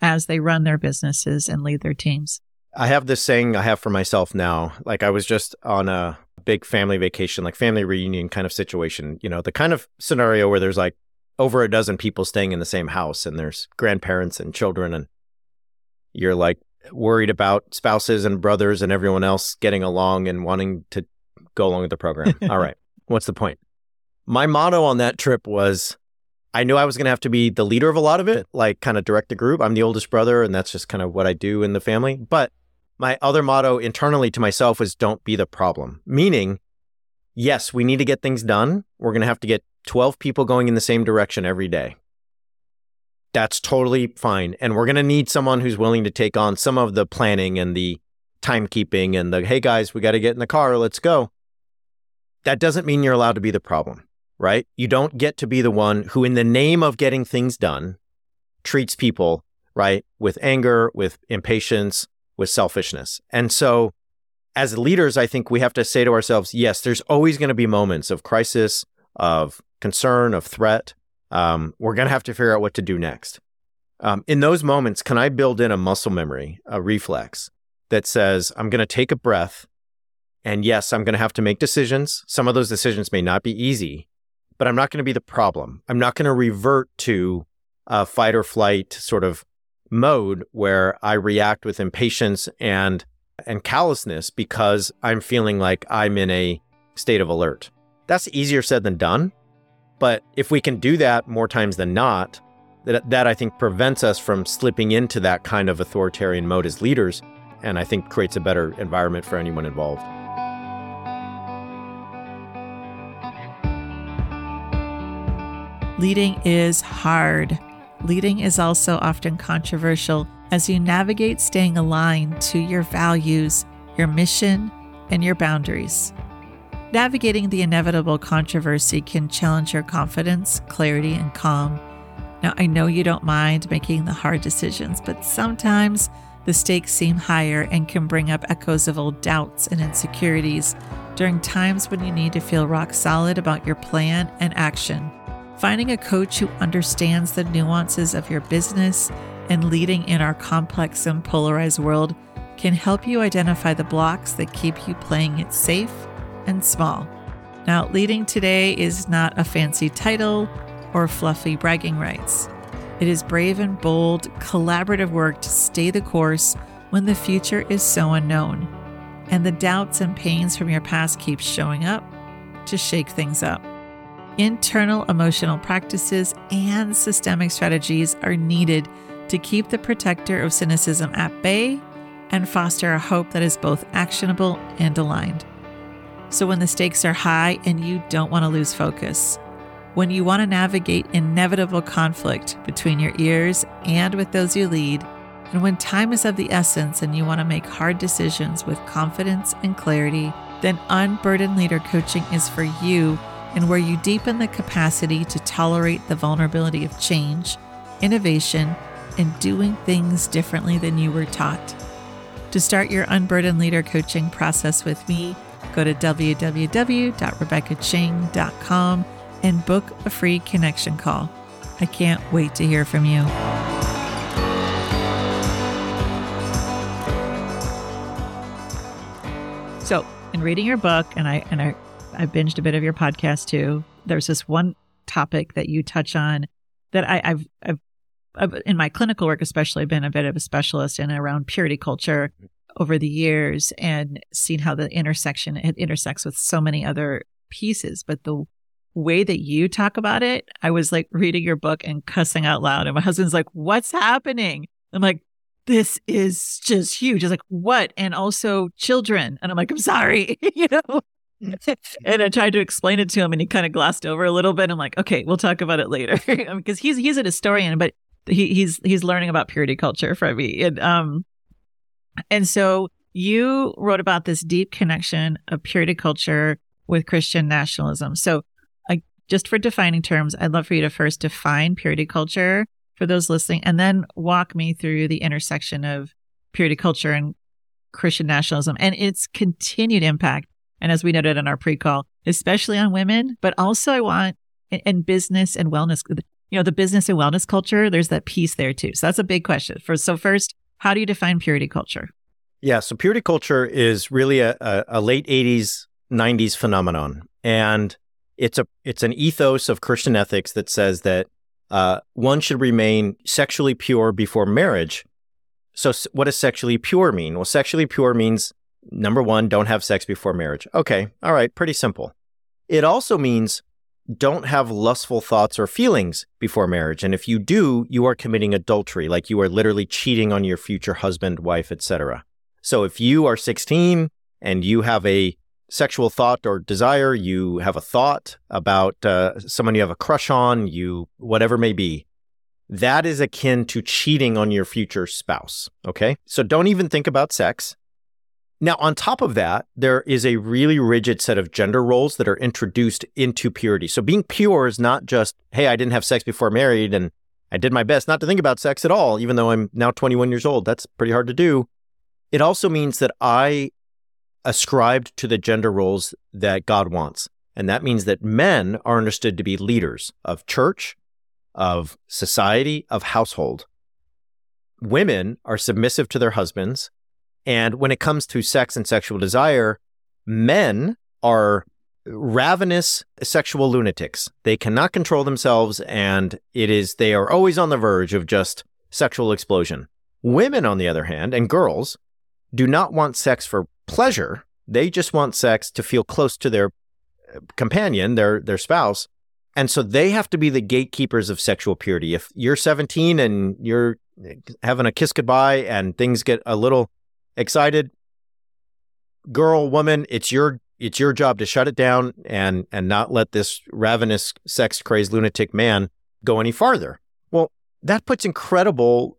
as they run their businesses and lead their teams? I have this saying I have for myself now. Like, I was just on a big family vacation, like family reunion kind of situation, you know, the kind of scenario where there's like over a dozen people staying in the same house and there's grandparents and children and you're like worried about spouses and brothers and everyone else getting along and wanting to go along with the program. All right. What's the point? My motto on that trip was, I knew I was going to have to be the leader of a lot of it, like kind of direct the group. I'm the oldest brother, and that's just kind of what I do in the family. But my other motto internally to myself was don't be the problem. Meaning, yes, we need to get things done. We're going to have to get 12 people going in the same direction every day. That's totally fine. And we're going to need someone who's willing to take on some of the planning and the timekeeping and the, hey guys, we got to get in the car, let's go. That doesn't mean you're allowed to be the problem. Right? You don't get to be the one who, in the name of getting things done, treats people, right, with anger, with impatience, with selfishness. And so as leaders, I think we have to say to ourselves, yes, there's always going to be moments of crisis, of concern, of threat. We're going to have to figure out what to do next. In those moments, can I build in a muscle memory, a reflex that says, I'm going to take a breath, and yes, I'm going to have to make decisions. Some of those decisions may not be easy, but I'm not going to be the problem. I'm not going to revert to a fight or flight sort of mode where I react with impatience and callousness because I'm feeling like I'm in a state of alert. That's easier said than done. But if we can do that more times than not, that I think prevents us from slipping into that kind of authoritarian mode as leaders, and I think creates a better environment for anyone involved. Leading is hard. Leading is also often controversial as you navigate staying aligned to your values, your mission, and your boundaries. Navigating the inevitable controversy can challenge your confidence, clarity, and calm. Now, I know you don't mind making the hard decisions, but sometimes the stakes seem higher and can bring up echoes of old doubts and insecurities during times when you need to feel rock solid about your plan and action. Finding a coach who understands the nuances of your business and leading in our complex and polarized world can help you identify the blocks that keep you playing it safe and small. Now, leading today is not a fancy title or fluffy bragging rights. It is brave and bold, collaborative work to stay the course when the future is so unknown, and the doubts and pains from your past keep showing up to shake things up. Internal emotional practices and systemic strategies are needed to keep the protector of cynicism at bay and foster a hope that is both actionable and aligned. So when the stakes are high and you don't want to lose focus, when you want to navigate inevitable conflict between your ears and with those you lead, and when time is of the essence and you want to make hard decisions with confidence and clarity, then Unburdened Leader Coaching is for you, and where you deepen the capacity to tolerate the vulnerability of change, innovation, and doing things differently than you were taught. To start your Unburdened Leader Coaching process with me, go to www.rebeccaching.com and book a free connection call. I can't wait to hear from you. So, in reading your book, and I binged a bit of your podcast too. There's this one topic that you touch on that I've in my clinical work, especially, been a bit of a specialist in around purity culture over the years and seen how the intersection, it intersects with so many other pieces. But the way that you talk about it, I was like reading your book and cussing out loud. And my husband's like, what's happening? I'm like, this is just huge. He's like, what? And also children. And I'm like, I'm sorry, you know? And I tried to explain it to him and he kind of glossed over a little bit. I'm like, okay, we'll talk about it later. Because he's an historian, but he's learning about purity culture from me. And so you wrote about this deep connection of purity culture with Christian nationalism. So just for defining terms, I'd love for you to first define purity culture for those listening and then walk me through the intersection of purity culture and Christian nationalism and its continued impact. And as we noted in our pre-call, especially on women, but also I want in business and wellness, you know, the business and wellness culture, there's that piece there too. So that's a big question. So first, how do you define purity culture? Yeah, so purity culture is really a late 80s, 90s phenomenon. And it's an ethos of Christian ethics that says that one should remain sexually pure before marriage. So what does sexually pure mean? Well, sexually pure means, number one, don't have sex before marriage. Okay. All right. Pretty simple. It also means don't have lustful thoughts or feelings before marriage. And if you do, you are committing adultery, like you are literally cheating on your future husband, wife, etc. So if you are 16 and you have a sexual thought or desire, you have a thought about someone you have a crush on, you whatever may be, that is akin to cheating on your future spouse. Okay. So don't even think about sex. Now, on top of that, there is a really rigid set of gender roles that are introduced into purity. So being pure is not just, hey, I didn't have sex before married and I did my best not to think about sex at all, even though I'm now 21 years old. That's pretty hard to do. It also means that I ascribed to the gender roles that God wants. And that means that men are understood to be leaders of church, of society, of household. Women are submissive to their husbands. And when it comes to sex and sexual desire, men are ravenous sexual lunatics. They cannot control themselves, and they are always on the verge of just sexual explosion. Women, on the other hand, and girls, do not want sex for pleasure. They just want sex to feel close to their companion, their spouse. And so they have to be the gatekeepers of sexual purity. If you're 17 and you're having a kiss goodbye and things get a little excited, girl, woman, it's your job to shut it down and not let this ravenous, sex-crazed lunatic man go any farther. Well, that puts incredible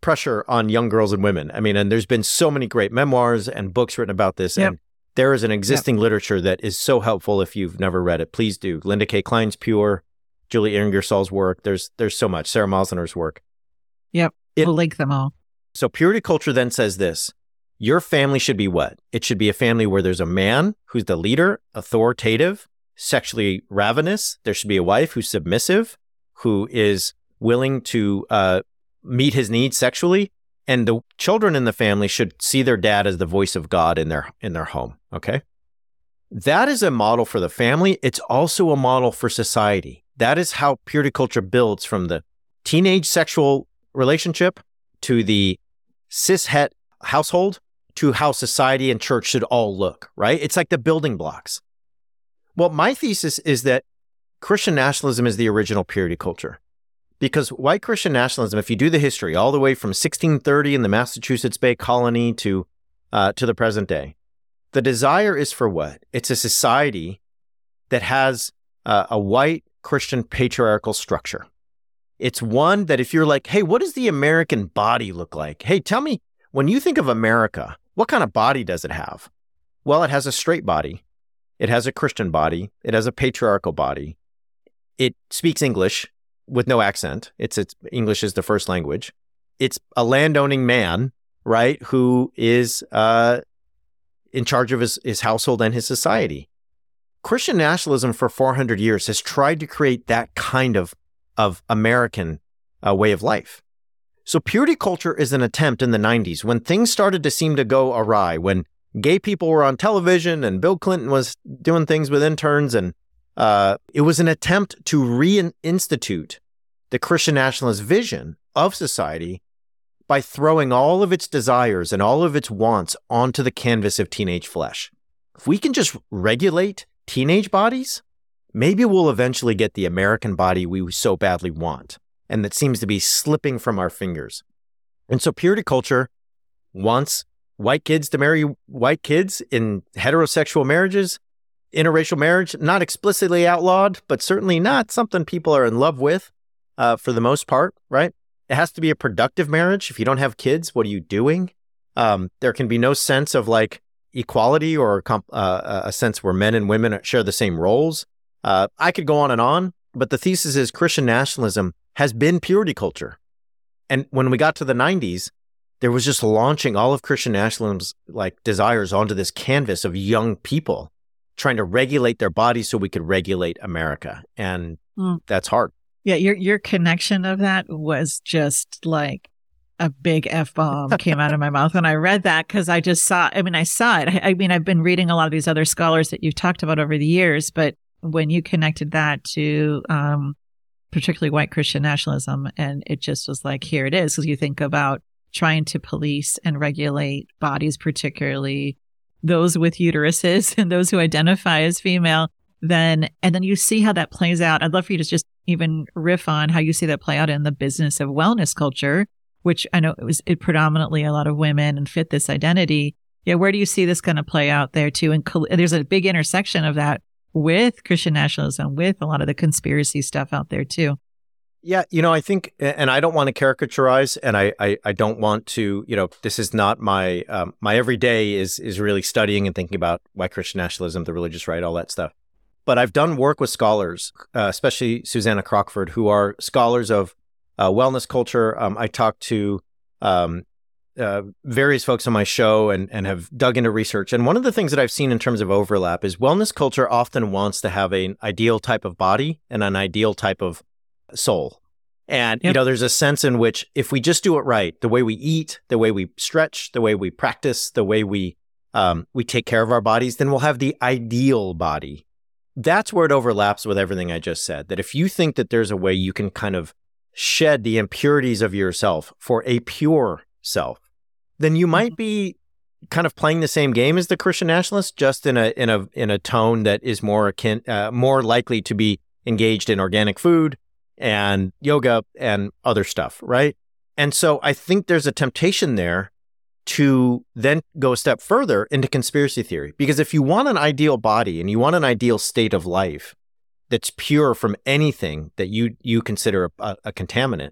pressure on young girls and women. I mean, and there's been so many great memoirs and books written about this. Yep. And there is an existing literature that is so helpful if you've never read it. Please do. Linda K. Klein's Pure, Julie Ingersoll's work. There's so much. Sarah Mosliner's work. Yep. We'll link them all. So purity culture then says this. Your family should be what? It should be a family where there's a man who's the leader, authoritative, sexually ravenous. There should be a wife who's submissive, who is willing to meet his needs sexually. And the children in the family should see their dad as the voice of God in their home. Okay? That is a model for the family. It's also a model for society. That is how purity culture builds from the teenage sexual relationship to the cishet household, to how society and church should all look, right? It's like the building blocks. Well, my thesis is that Christian nationalism is the original purity culture, because white Christian nationalism, if you do the history all the way from 1630 in the Massachusetts Bay Colony to the present day, the desire is for what? It's a society that has a white Christian patriarchal structure. It's one that if you're like, hey, what does the American body look like? Hey, tell me, when you think of America, what kind of body does it have? Well, it has a straight body. It has a Christian body. It has a patriarchal body. It speaks English with no accent. It's English is the first language. It's a landowning man, right, who is in charge of his household and his society. Christian nationalism for 400 years has tried to create that kind of American way of life. So purity culture is an attempt in the 90s, when things started to seem to go awry, when gay people were on television and Bill Clinton was doing things with interns, and it was an attempt to reinstitute the Christian nationalist vision of society by throwing all of its desires and all of its wants onto the canvas of teenage flesh. If we can just regulate teenage bodies, maybe we'll eventually get the American body we so badly want, and that seems to be slipping from our fingers. And so purity culture wants white kids to marry white kids in heterosexual marriages, interracial marriage, not explicitly outlawed, but certainly not something people are in love with for the most part, right? It has to be a productive marriage. If you don't have kids, what are you doing? There can be no sense of like equality or a sense where men and women share the same roles. I could go on and on, but the thesis is Christian nationalism has been purity culture. And when we got to the 90s, there was just launching all of Christian nationalism's like desires onto this canvas of young people trying to regulate their bodies so we could regulate America. And that's hard. Yeah, your connection of that was just like a big F-bomb came out of my mouth when I read that, because I just saw, I saw it. I mean, I've been reading a lot of these other scholars that you've talked about over the years, but when you connected that to particularly white Christian nationalism, and it just was like, here it is. Because you think about trying to police and regulate bodies, particularly those with uteruses and those who identify as female, then you see how that plays out. I'd love for you to just even riff on how you see that play out in the business of wellness culture, which I know it predominantly a lot of women and fit this identity. Yeah, where do you see this going to play out there too? And there's a big intersection of that with Christian nationalism, with a lot of the conspiracy stuff out there too. Yeah, I think, and I don't want to caricaturize, and I don't want to, this is not my, my everyday is really studying and thinking about white Christian nationalism, the religious right, all that stuff. But I've done work with scholars, especially Susanna Crockford, who are scholars of wellness culture. I talked to various folks on my show and have dug into research. And one of the things that I've seen in terms of overlap is wellness culture often wants to have an ideal type of body and an ideal type of soul. And, you know, there's a sense in which if we just do it right, the way we eat, the way we stretch, the way we practice, the way we take care of our bodies, then we'll have the ideal body. That's where it overlaps with everything I just said, that if you think that there's a way you can kind of shed the impurities of yourself for a pure self, then you might be kind of playing the same game as the Christian nationalist, just in a tone that is more akin, more likely to be engaged in organic food and yoga and other stuff, right? And so I think there's a temptation there to then go a step further into conspiracy theory, because if you want an ideal body and you want an ideal state of life that's pure from anything that you consider a contaminant,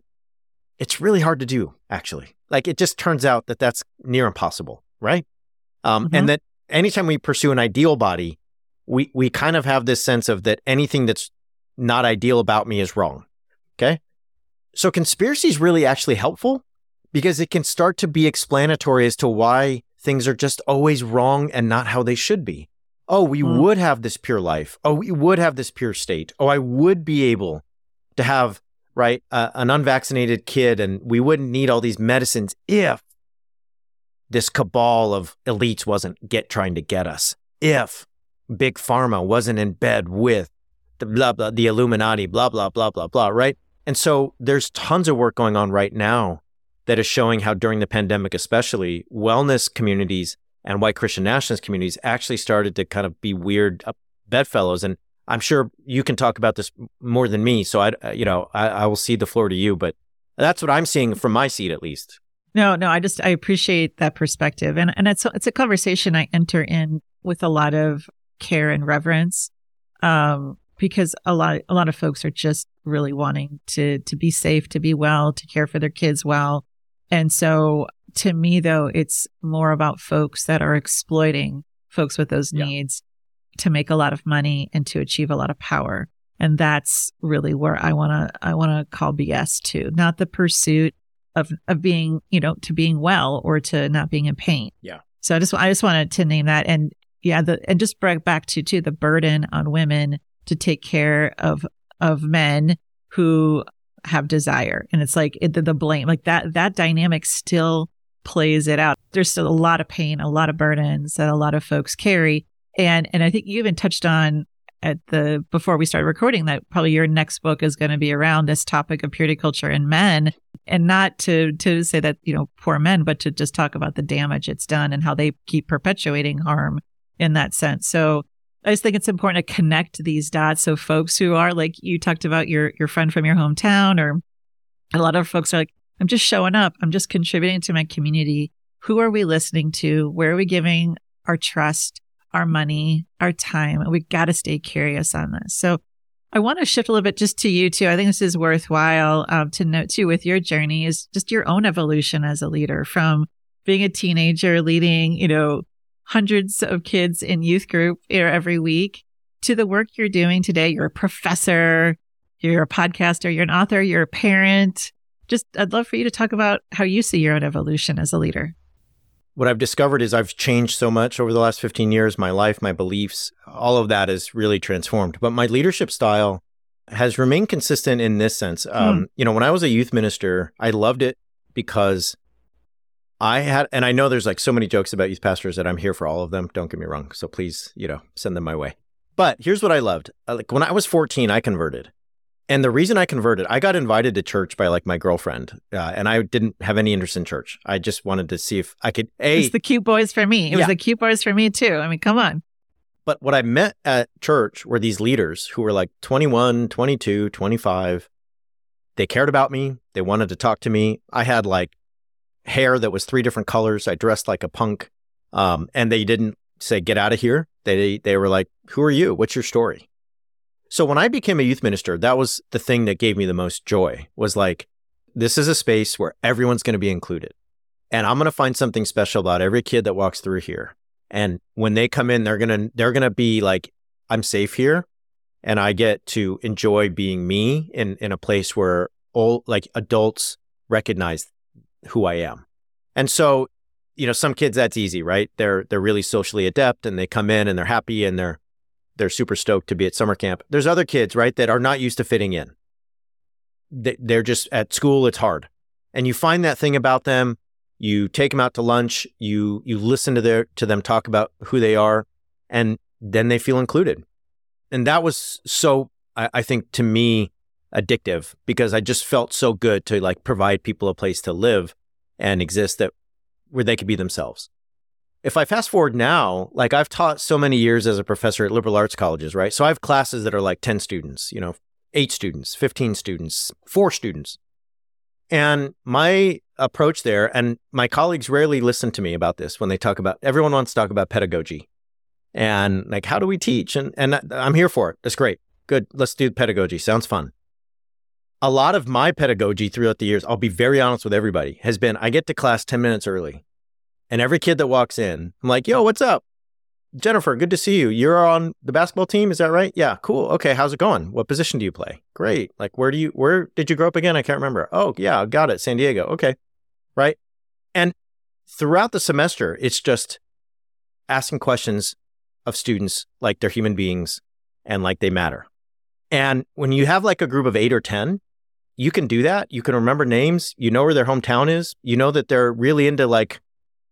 it's really hard to do, actually. Like, it just turns out that that's near impossible, right? And that anytime we pursue an ideal body, we kind of have this sense of that anything that's not ideal about me is wrong. Okay? So conspiracy is really actually helpful because it can start to be explanatory as to why things are just always wrong and not how they should be. Oh, we would have this pure life. Oh, we would have this pure state. Oh, I would be able to have, right, an unvaccinated kid, and we wouldn't need all these medicines if this cabal of elites wasn't trying to get us, if Big Pharma wasn't in bed with the blah, blah, the Illuminati, blah, blah, blah, blah, blah, right? And so there's tons of work going on right now that is showing how during the pandemic especially, wellness communities and white Christian nationalist communities actually started to kind of be weird bedfellows. And I'm sure you can talk about this more than me, so I will cede the floor to you, but that's what I'm seeing from my seat at least. No, I appreciate that perspective. And it's a conversation I enter in with a lot of care and reverence, because a lot of folks are just really wanting to be safe, to be well, to care for their kids well. And so to me, though, it's more about folks that are exploiting folks with those needs to make a lot of money and to achieve a lot of power. And that's really where I want to call BS to, not the pursuit of being, to being well or to not being in pain. Yeah. So I just wanted to name that. And and just bring back to too, the burden on women to take care of men who have desire. And it's like the blame, like that dynamic still plays it out. There's still a lot of pain, a lot of burdens that a lot of folks carry. And I think you even touched on before we started recording that probably your next book is going to be around this topic of purity culture in men, and not to say that, poor men, but to just talk about the damage it's done and how they keep perpetuating harm in that sense. So I just think it's important to connect these dots. So folks who are like, you talked about your friend from your hometown, or a lot of folks are like, I'm just showing up, I'm just contributing to my community. Who are we listening to? Where are we giving our trust, our money, our time? And we've got to stay curious on this. So I want to shift a little bit just to you too. I think this is worthwhile to note too, with your journey is just your own evolution as a leader, from being a teenager leading, hundreds of kids in youth group every week, to the work you're doing today. You're a professor, you're a podcaster, you're an author, you're a parent. Just, I'd love for you to talk about how you see your own evolution as a leader. What I've discovered is I've changed so much over the last 15 years. My life, my beliefs, all of that is really transformed. But my leadership style has remained consistent in this sense. When I was a youth minister, I loved it because I had, and I know there's like so many jokes about youth pastors that I'm here for all of them. Don't get me wrong. So please, send them my way. But here's what I loved. Like when I was 14, I converted. And the reason I converted, I got invited to church by like my girlfriend, and I didn't have any interest in church. I just wanted to see if I could. It's the cute boys for me. It was the cute boys for me too. I mean, come on. But what I met at church were these leaders who were like 21, 22, 25. They cared about me. They wanted to talk to me. I had like hair that was 3 different colors. I dressed like a punk, and they didn't say, get out of here. They were like, who are you? What's your story? So when I became a youth minister, that was the thing that gave me the most joy, was like, this is a space where everyone's going to be included. And I'm going to find something special about every kid that walks through here. And when they come in, they're going to be like, I'm safe here. And I get to enjoy being me in a place where all like adults recognize who I am. And so, you know, some kids, that's easy, right? They're really socially adept and they come in and they're happy and they're super stoked to be at summer camp. There's other kids, right, that are not used to fitting in. They're just at school, it's hard. And you find that thing about them. You take them out to lunch, you listen to them talk about who they are, and then they feel included. And that was so, I think, to me, addictive, because I just felt so good to like provide people a place to live and exist that where they could be themselves. If I fast forward now, like I've taught so many years as a professor at liberal arts colleges, right? So I have classes that are like 10 students, you know, 8 students, 15 students, 4 students. And my approach there, and my colleagues rarely listen to me about this when they talk about, everyone wants to talk about pedagogy and like, how do we teach? And I'm here for it. That's great. Good. Let's do pedagogy. Sounds fun. A lot of my pedagogy throughout the years, I'll be very honest with everybody, has been I get to class 10 minutes early and every kid that walks in, I'm like, yo, what's up? Jennifer, good to see you. You're on the basketball team. Is that right? Yeah. Cool. Okay. How's it going? What position do you play? Great. Like, where did you grow up again? I can't remember. Oh yeah. Got it. San Diego. Okay. Right. And throughout the semester, it's just asking questions of students like they're human beings and like they matter. And when you have like a group of 8 or 10, you can do that. You can remember names. You know where their hometown is. You know that they're really into like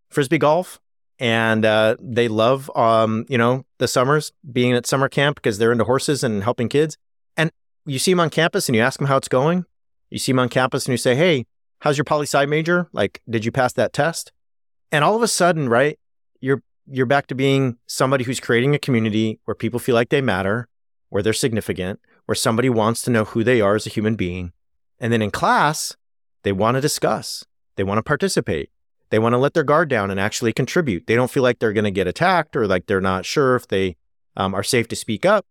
Frisbee golf. And they love, you know, the summers being at summer camp because they're into horses and helping kids. And you see them on campus and you ask them how it's going. You see them on campus and you say, hey, how's your poli-sci major? Like, did you pass that test? And all of a sudden, right, you're back to being somebody who's creating a community where people feel like they matter, where they're significant, where somebody wants to know who they are as a human being. And then in class, they want to discuss. They want to participate. They want to let their guard down and actually contribute. They don't feel like they're going to get attacked or like they're not sure if they are safe to speak up.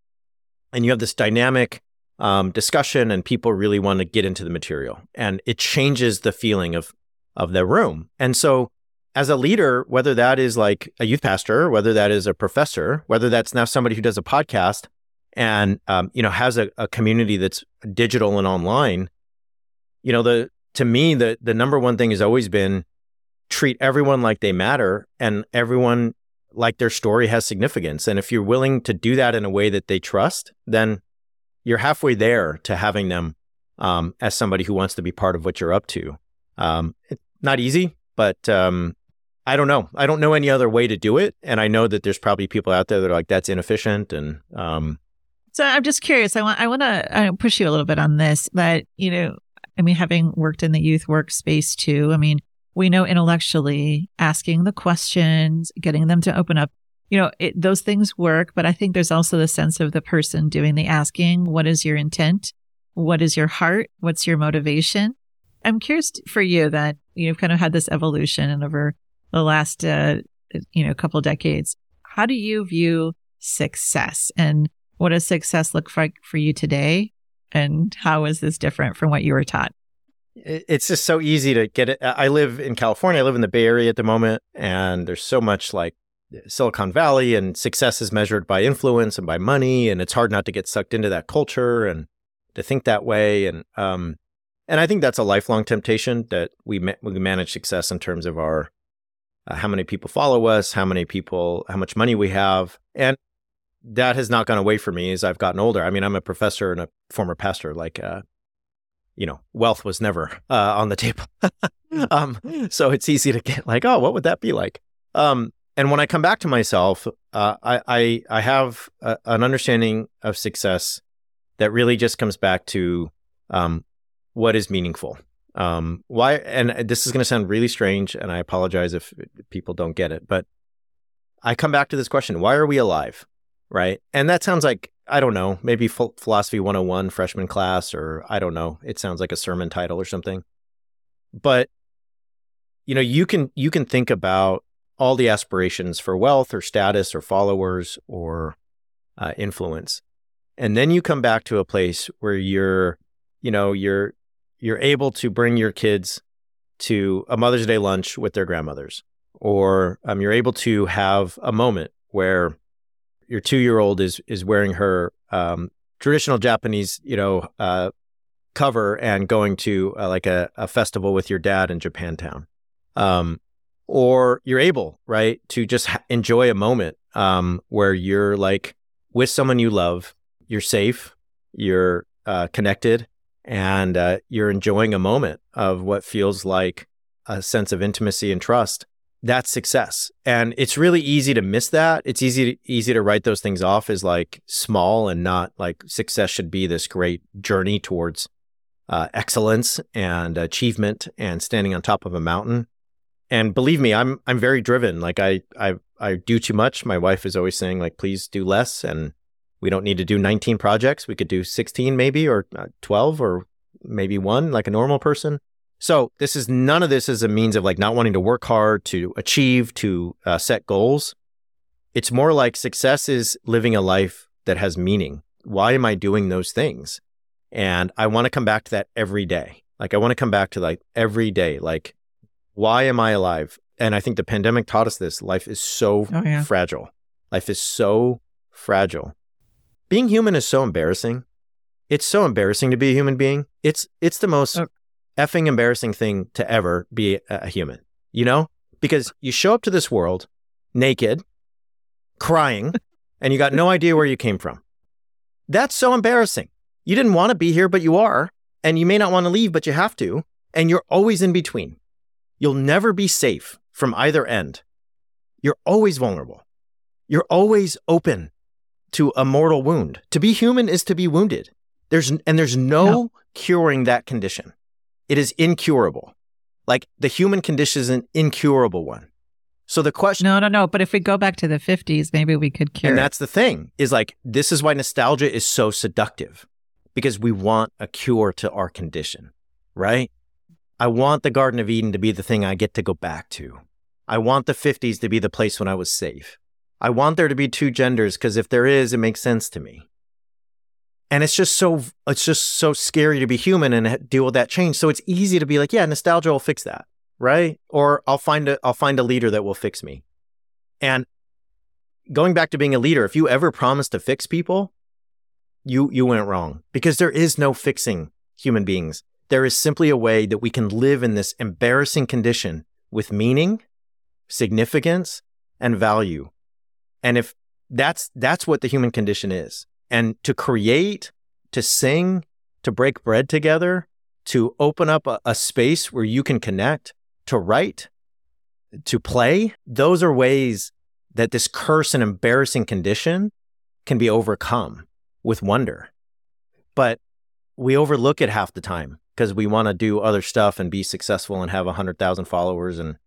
And you have this dynamic discussion and people really want to get into the material. And it changes the feeling of the room. And so as a leader, whether that is like a youth pastor, whether that is a professor, whether that's now somebody who does a podcast and you know, has a community that's digital and online, you know, to me, the number one thing has always been treat everyone like they matter and everyone like their story has significance. And if you're willing to do that in a way that they trust, then you're halfway there to having them as somebody who wants to be part of what you're up to. It's not easy, but I don't know. I don't know any other way to do it. And I know that there's probably people out there that are like, that's inefficient. And so I'm just curious. I want to push you a little bit on this, but, you know, I mean, having worked in the youth workspace too, I mean, we know intellectually asking the questions, getting them to open up, you know, those things work. But I think there's also the sense of the person doing the asking. What is your intent? What is your heart? What's your motivation? I'm curious for you that you've kind of had this evolution and over the last, couple decades. How do you view success and what does success look like for you today? And how is this different from what you were taught? It's just so easy to get it. I live in California. I live in the Bay Area at the moment. And there's so much like Silicon Valley and success is measured by influence and by money. And it's hard not to get sucked into that culture and to think that way. And I think that's a lifelong temptation that we manage success in terms of our, how many people follow us, how much money we have. And that has not gone away for me as I've gotten older. I mean, I'm a professor and a former pastor, like, you know, wealth was never on the table. So it's easy to get like, oh, what would that be like? And when I come back to myself, I have an understanding of success that really just comes back to what is meaningful. Why? And this is going to sound really strange, and I apologize if people don't get it, but I come back to this question: why are we alive? Right? And that sounds like, I don't know, maybe Philosophy 101 freshman class, or I don't know. It sounds like a sermon title or something. But, you know, you can think about all the aspirations for wealth or status or followers or influence. And then you come back to a place where you're able to bring your kids to a Mother's Day lunch with their grandmothers, or you're able to have a moment where your 2-year-old is wearing her traditional Japanese, cover and going to like a festival with your dad in Japantown. or you're able, right, to just enjoy a moment where you're like with someone you love, you're safe, you're connected, and you're enjoying a moment of what feels like a sense of intimacy and trust. That's success. And it's really easy to miss that. It's easy to write those things off as like small and not like success should be this great journey towards excellence and achievement and standing on top of a mountain. And believe me, I'm very driven. Like I do too much. My wife is always saying like, please do less. And we don't need to do 19 projects. We could do 16 maybe, or 12, or maybe one like a normal person. So none of this is a means of like not wanting to work hard, to achieve, to set goals. It's more like success is living a life that has meaning. Why am I doing those things? And I want to come back to that every day. Like I want to come back to like every day, like why am I alive? And I think the pandemic taught us this. Life is so fragile. Life is so fragile. Being human is so embarrassing. It's so embarrassing to be a human being. It's the most effing embarrassing thing to ever be a human, you know? Because you show up to this world naked, crying, and you got no idea where you came from. That's so embarrassing. You didn't want to be here, but you are. And you may not want to leave, but you have to. And you're always in between. You'll never be safe from either end. You're always vulnerable. You're always open to a mortal wound. To be human is to be wounded. There's no curing that condition. It is incurable. Like the human condition is an incurable one. So the question... No. But if we go back to the 50s, maybe we could cure it. And that's the thing is like, this is why nostalgia is so seductive, because we want a cure to our condition, right? I want the Garden of Eden to be the thing I get to go back to. I want the 50s to be the place when I was safe. I want there to be two genders because if there is, it makes sense to me. And it's just so scary to be human and deal with that change. So it's easy to be like, yeah, nostalgia will fix that, right? Or I'll find a leader that will fix me. And going back to being a leader, if you ever promised to fix people, you went wrong, because there is no fixing human beings. There is simply a way that we can live in this embarrassing condition with meaning, significance, and value. And if that's what the human condition is. And to create, to sing, to break bread together, to open up a space where you can connect, to write, to play, those are ways that this curse and embarrassing condition can be overcome with wonder. But we overlook it half the time because we want to do other stuff and be successful and have 100,000 followers and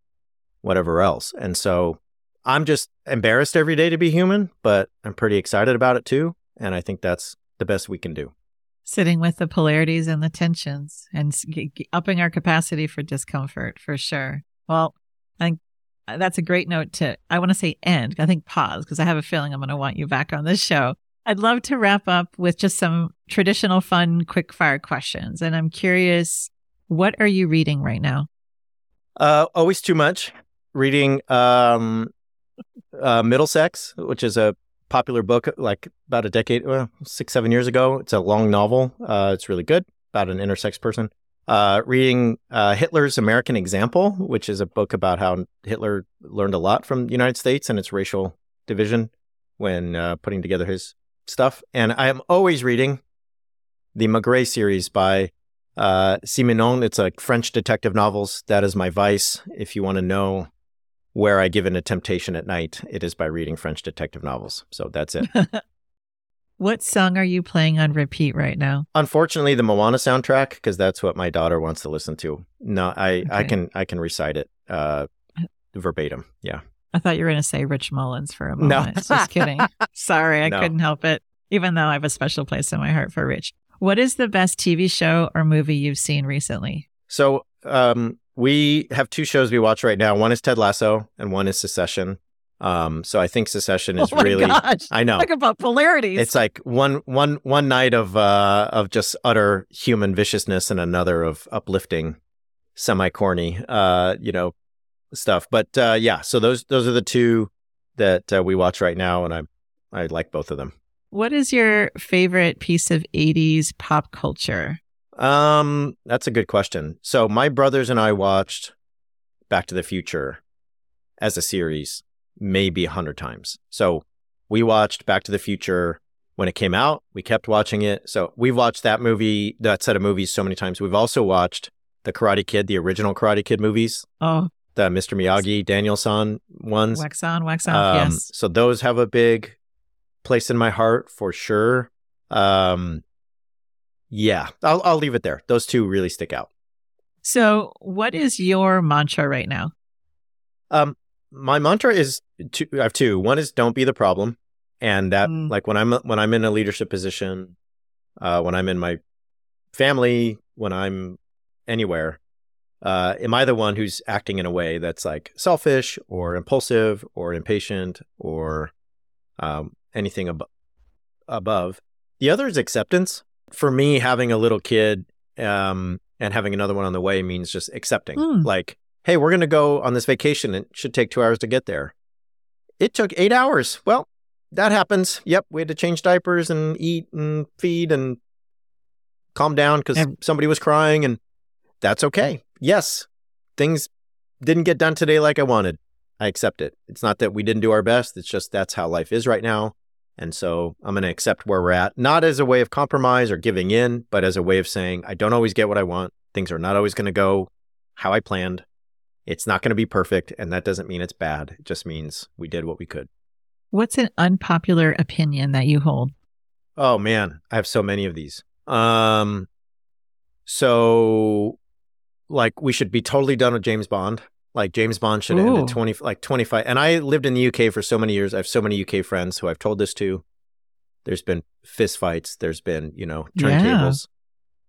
whatever else. And so I'm just embarrassed every day to be human, but I'm pretty excited about it too. And I think that's the best we can do. Sitting with the polarities and the tensions and upping our capacity for discomfort, for sure. Well, I think that's a great note to, I want to say end, I think pause, because I have a feeling I'm going to want you back on this show. I'd love to wrap up with just some traditional fun, quick fire questions. And I'm curious, what are you reading right now? Always Too Much. Reading Middlesex, which is a popular book like about a decade, 6-7 years ago. It's a long novel. It's really good, about an intersex person. Reading Hitler's American Example, which is a book about how Hitler learned a lot from the United States and its racial division when putting together his stuff. And I am always reading the Maigret series by Simenon. It's like French detective novels. That is my vice. If you want to know where I give in a temptation at night, it is by reading French detective novels. So that's it. What song are you playing on repeat right now? Unfortunately, the Moana soundtrack, because that's what my daughter wants to listen to. No, I can recite it verbatim. Yeah. I thought you were going to say Rich Mullins for a moment. No. Just kidding. Sorry, I couldn't help it, even though I have a special place in my heart for Rich. What is the best TV show or movie you've seen recently? So, we have two shows we watch right now. One is Ted Lasso and one is Succession. So I think Succession is really... Gosh. I know. Talk about polarities. It's like one night of just utter human viciousness and another of uplifting, semi-corny, stuff. But so those are the two that we watch right now, and I like both of them. What is your favorite piece of 80s pop culture? That's a good question. So my brothers and I watched Back to the Future as a series maybe 100 times. So we watched Back to the Future when it came out. We kept watching it. So we've watched that movie, that set of movies so many times. We've also watched The Karate Kid, the original Karate Kid movies. Oh. The Mr. Miyagi, Daniel-san ones. Wax on, yes. So those have a big place in my heart for sure. Yeah, I'll leave it there. Those two really stick out. So what is your mantra right now? My mantra is, I have two. One is don't be the problem. And that, like when I'm in a leadership position, when I'm in my family, when I'm anywhere, am I the one who's acting in a way that's like selfish or impulsive or impatient or anything above? The other is acceptance. For me, having a little kid and having another one on the way means just accepting. Like, hey, we're going to go on this vacation. It should take 2 hours to get there. It took 8 hours. Well, that happens. Yep. We had to change diapers and eat and feed and calm down because somebody was crying, and that's okay. Yes, things didn't get done today like I wanted. I accept it. It's not that we didn't do our best. It's just that's how life is right now. And so I'm going to accept where we're at, not as a way of compromise or giving in, but as a way of saying, I don't always get what I want. Things are not always going to go how I planned. It's not going to be perfect. And that doesn't mean it's bad. It just means we did what we could. What's an unpopular opinion that you hold? Oh, man, I have so many of these. Like, we should be totally done with James Bond. Like, James Bond should end at 25. And I lived in the UK for so many years. I have so many UK friends who I've told this to. There's been fist fights. There's been, turntables.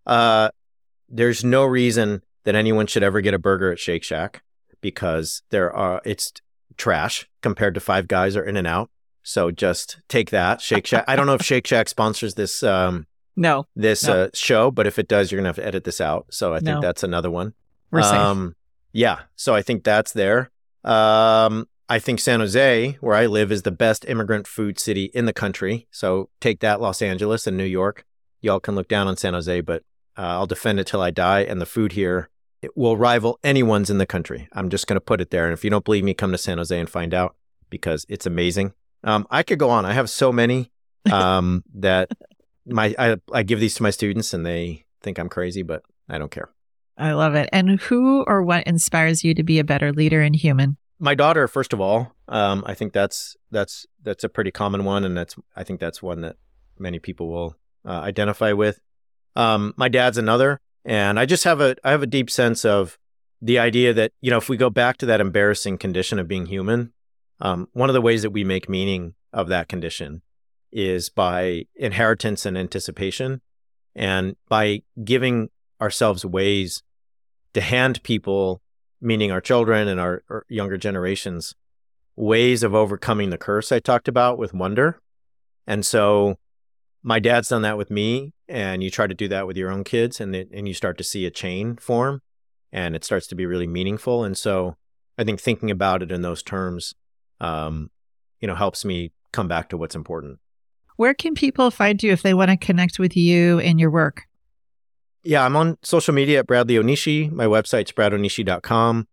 Yeah. There's no reason that anyone should ever get a burger at Shake Shack because it's trash compared to Five Guys or In-N-Out. So just take that, Shake Shack. I don't know if Shake Shack sponsors this show, but if it does, you're going to have to edit this out. So I think that's another one. We're safe. Yeah. So I think that's there. I think San Jose, where I live, is the best immigrant food city in the country. So take that, Los Angeles and New York. Y'all can look down on San Jose, but I'll defend it till I die. And the food here, it will rival anyone's in the country. I'm just going to put it there. And if you don't believe me, come to San Jose and find out because it's amazing. I could go on. I have so many that... I give these to my students and they think I'm crazy, but I don't care. I love it. And who or what inspires you to be a better leader and human? My daughter, first of all. I think that's a pretty common one, and I think that's one that many people will identify with. My dad's another, and I just have I have a deep sense of the idea that if we go back to that embarrassing condition of being human, one of the ways that we make meaning of that condition is by inheritance and anticipation, and by giving ourselves ways to hand people, meaning our children and our younger generations, ways of overcoming the curse I talked about with wonder. And so my dad's done that with me, and you try to do that with your own kids, and you start to see a chain form, and it starts to be really meaningful. And so I think thinking about it in those terms, helps me come back to what's important. Where can people find you if they want to connect with you and your work? Yeah, I'm on social media at Bradley Onishi. My website's bradonishi.com.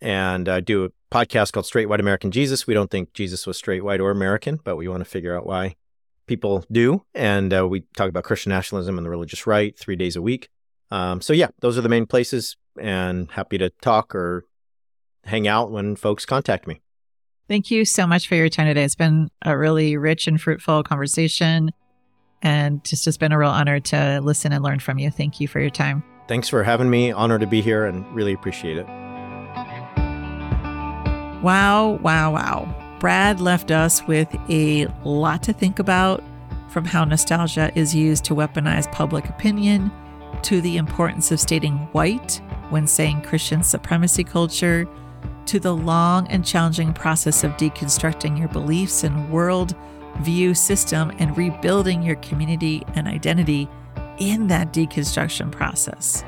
And I do a podcast called Straight White American Jesus. We don't think Jesus was straight, white, or American, but we want to figure out why people do. And we talk about Christian nationalism and the religious right 3 days a week. So yeah, those are the main places, and happy to talk or hang out when folks contact me. Thank you so much for your time today. It's been a really rich and fruitful conversation, and it's just been a real honor to listen and learn from you. Thank you for your time. Thanks for having me. Honor to be here, and really appreciate it. Wow. Brad left us with a lot to think about, from how nostalgia is used to weaponize public opinion, to the importance of stating white when saying Christian supremacy culture, to the long and challenging process of deconstructing your beliefs and world view system and rebuilding your community and identity in that deconstruction process.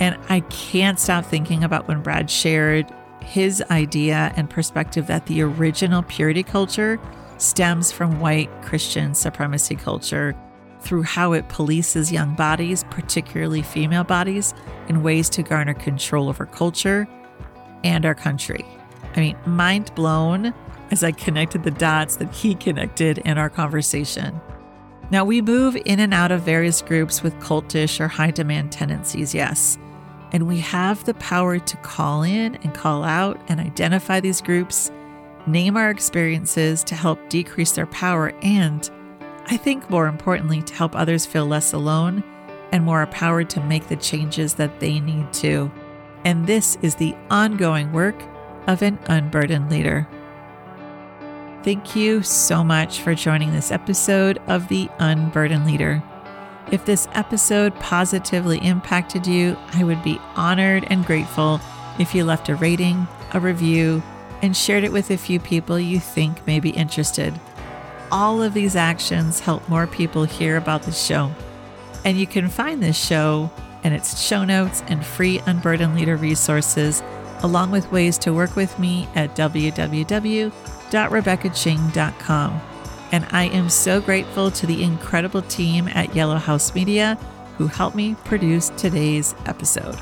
And I can't stop thinking about when Brad shared his idea and perspective that the original purity culture stems from white Christian supremacy culture through how it polices young bodies, particularly female bodies, in ways to garner control over culture and our country. I mean, mind blown as I connected the dots that he connected in our conversation. Now, we move in and out of various groups with cultish or high demand tendencies, yes. And we have the power to call in and call out and identify these groups, name our experiences to help decrease their power, and I think more importantly, to help others feel less alone and more empowered to make the changes that they need to. And this is the ongoing work of an unburdened leader. Thank you so much for joining this episode of The Unburdened Leader. If this episode positively impacted you, I would be honored and grateful if you left a rating, a review, and shared it with a few people you think may be interested. All of these actions help more people hear about the show. And you can find this show and its show notes and free Unburdened Leader resources, along with ways to work with me at www.rebeccaching.com. And I am so grateful to the incredible team at Yellow House Media who helped me produce today's episode.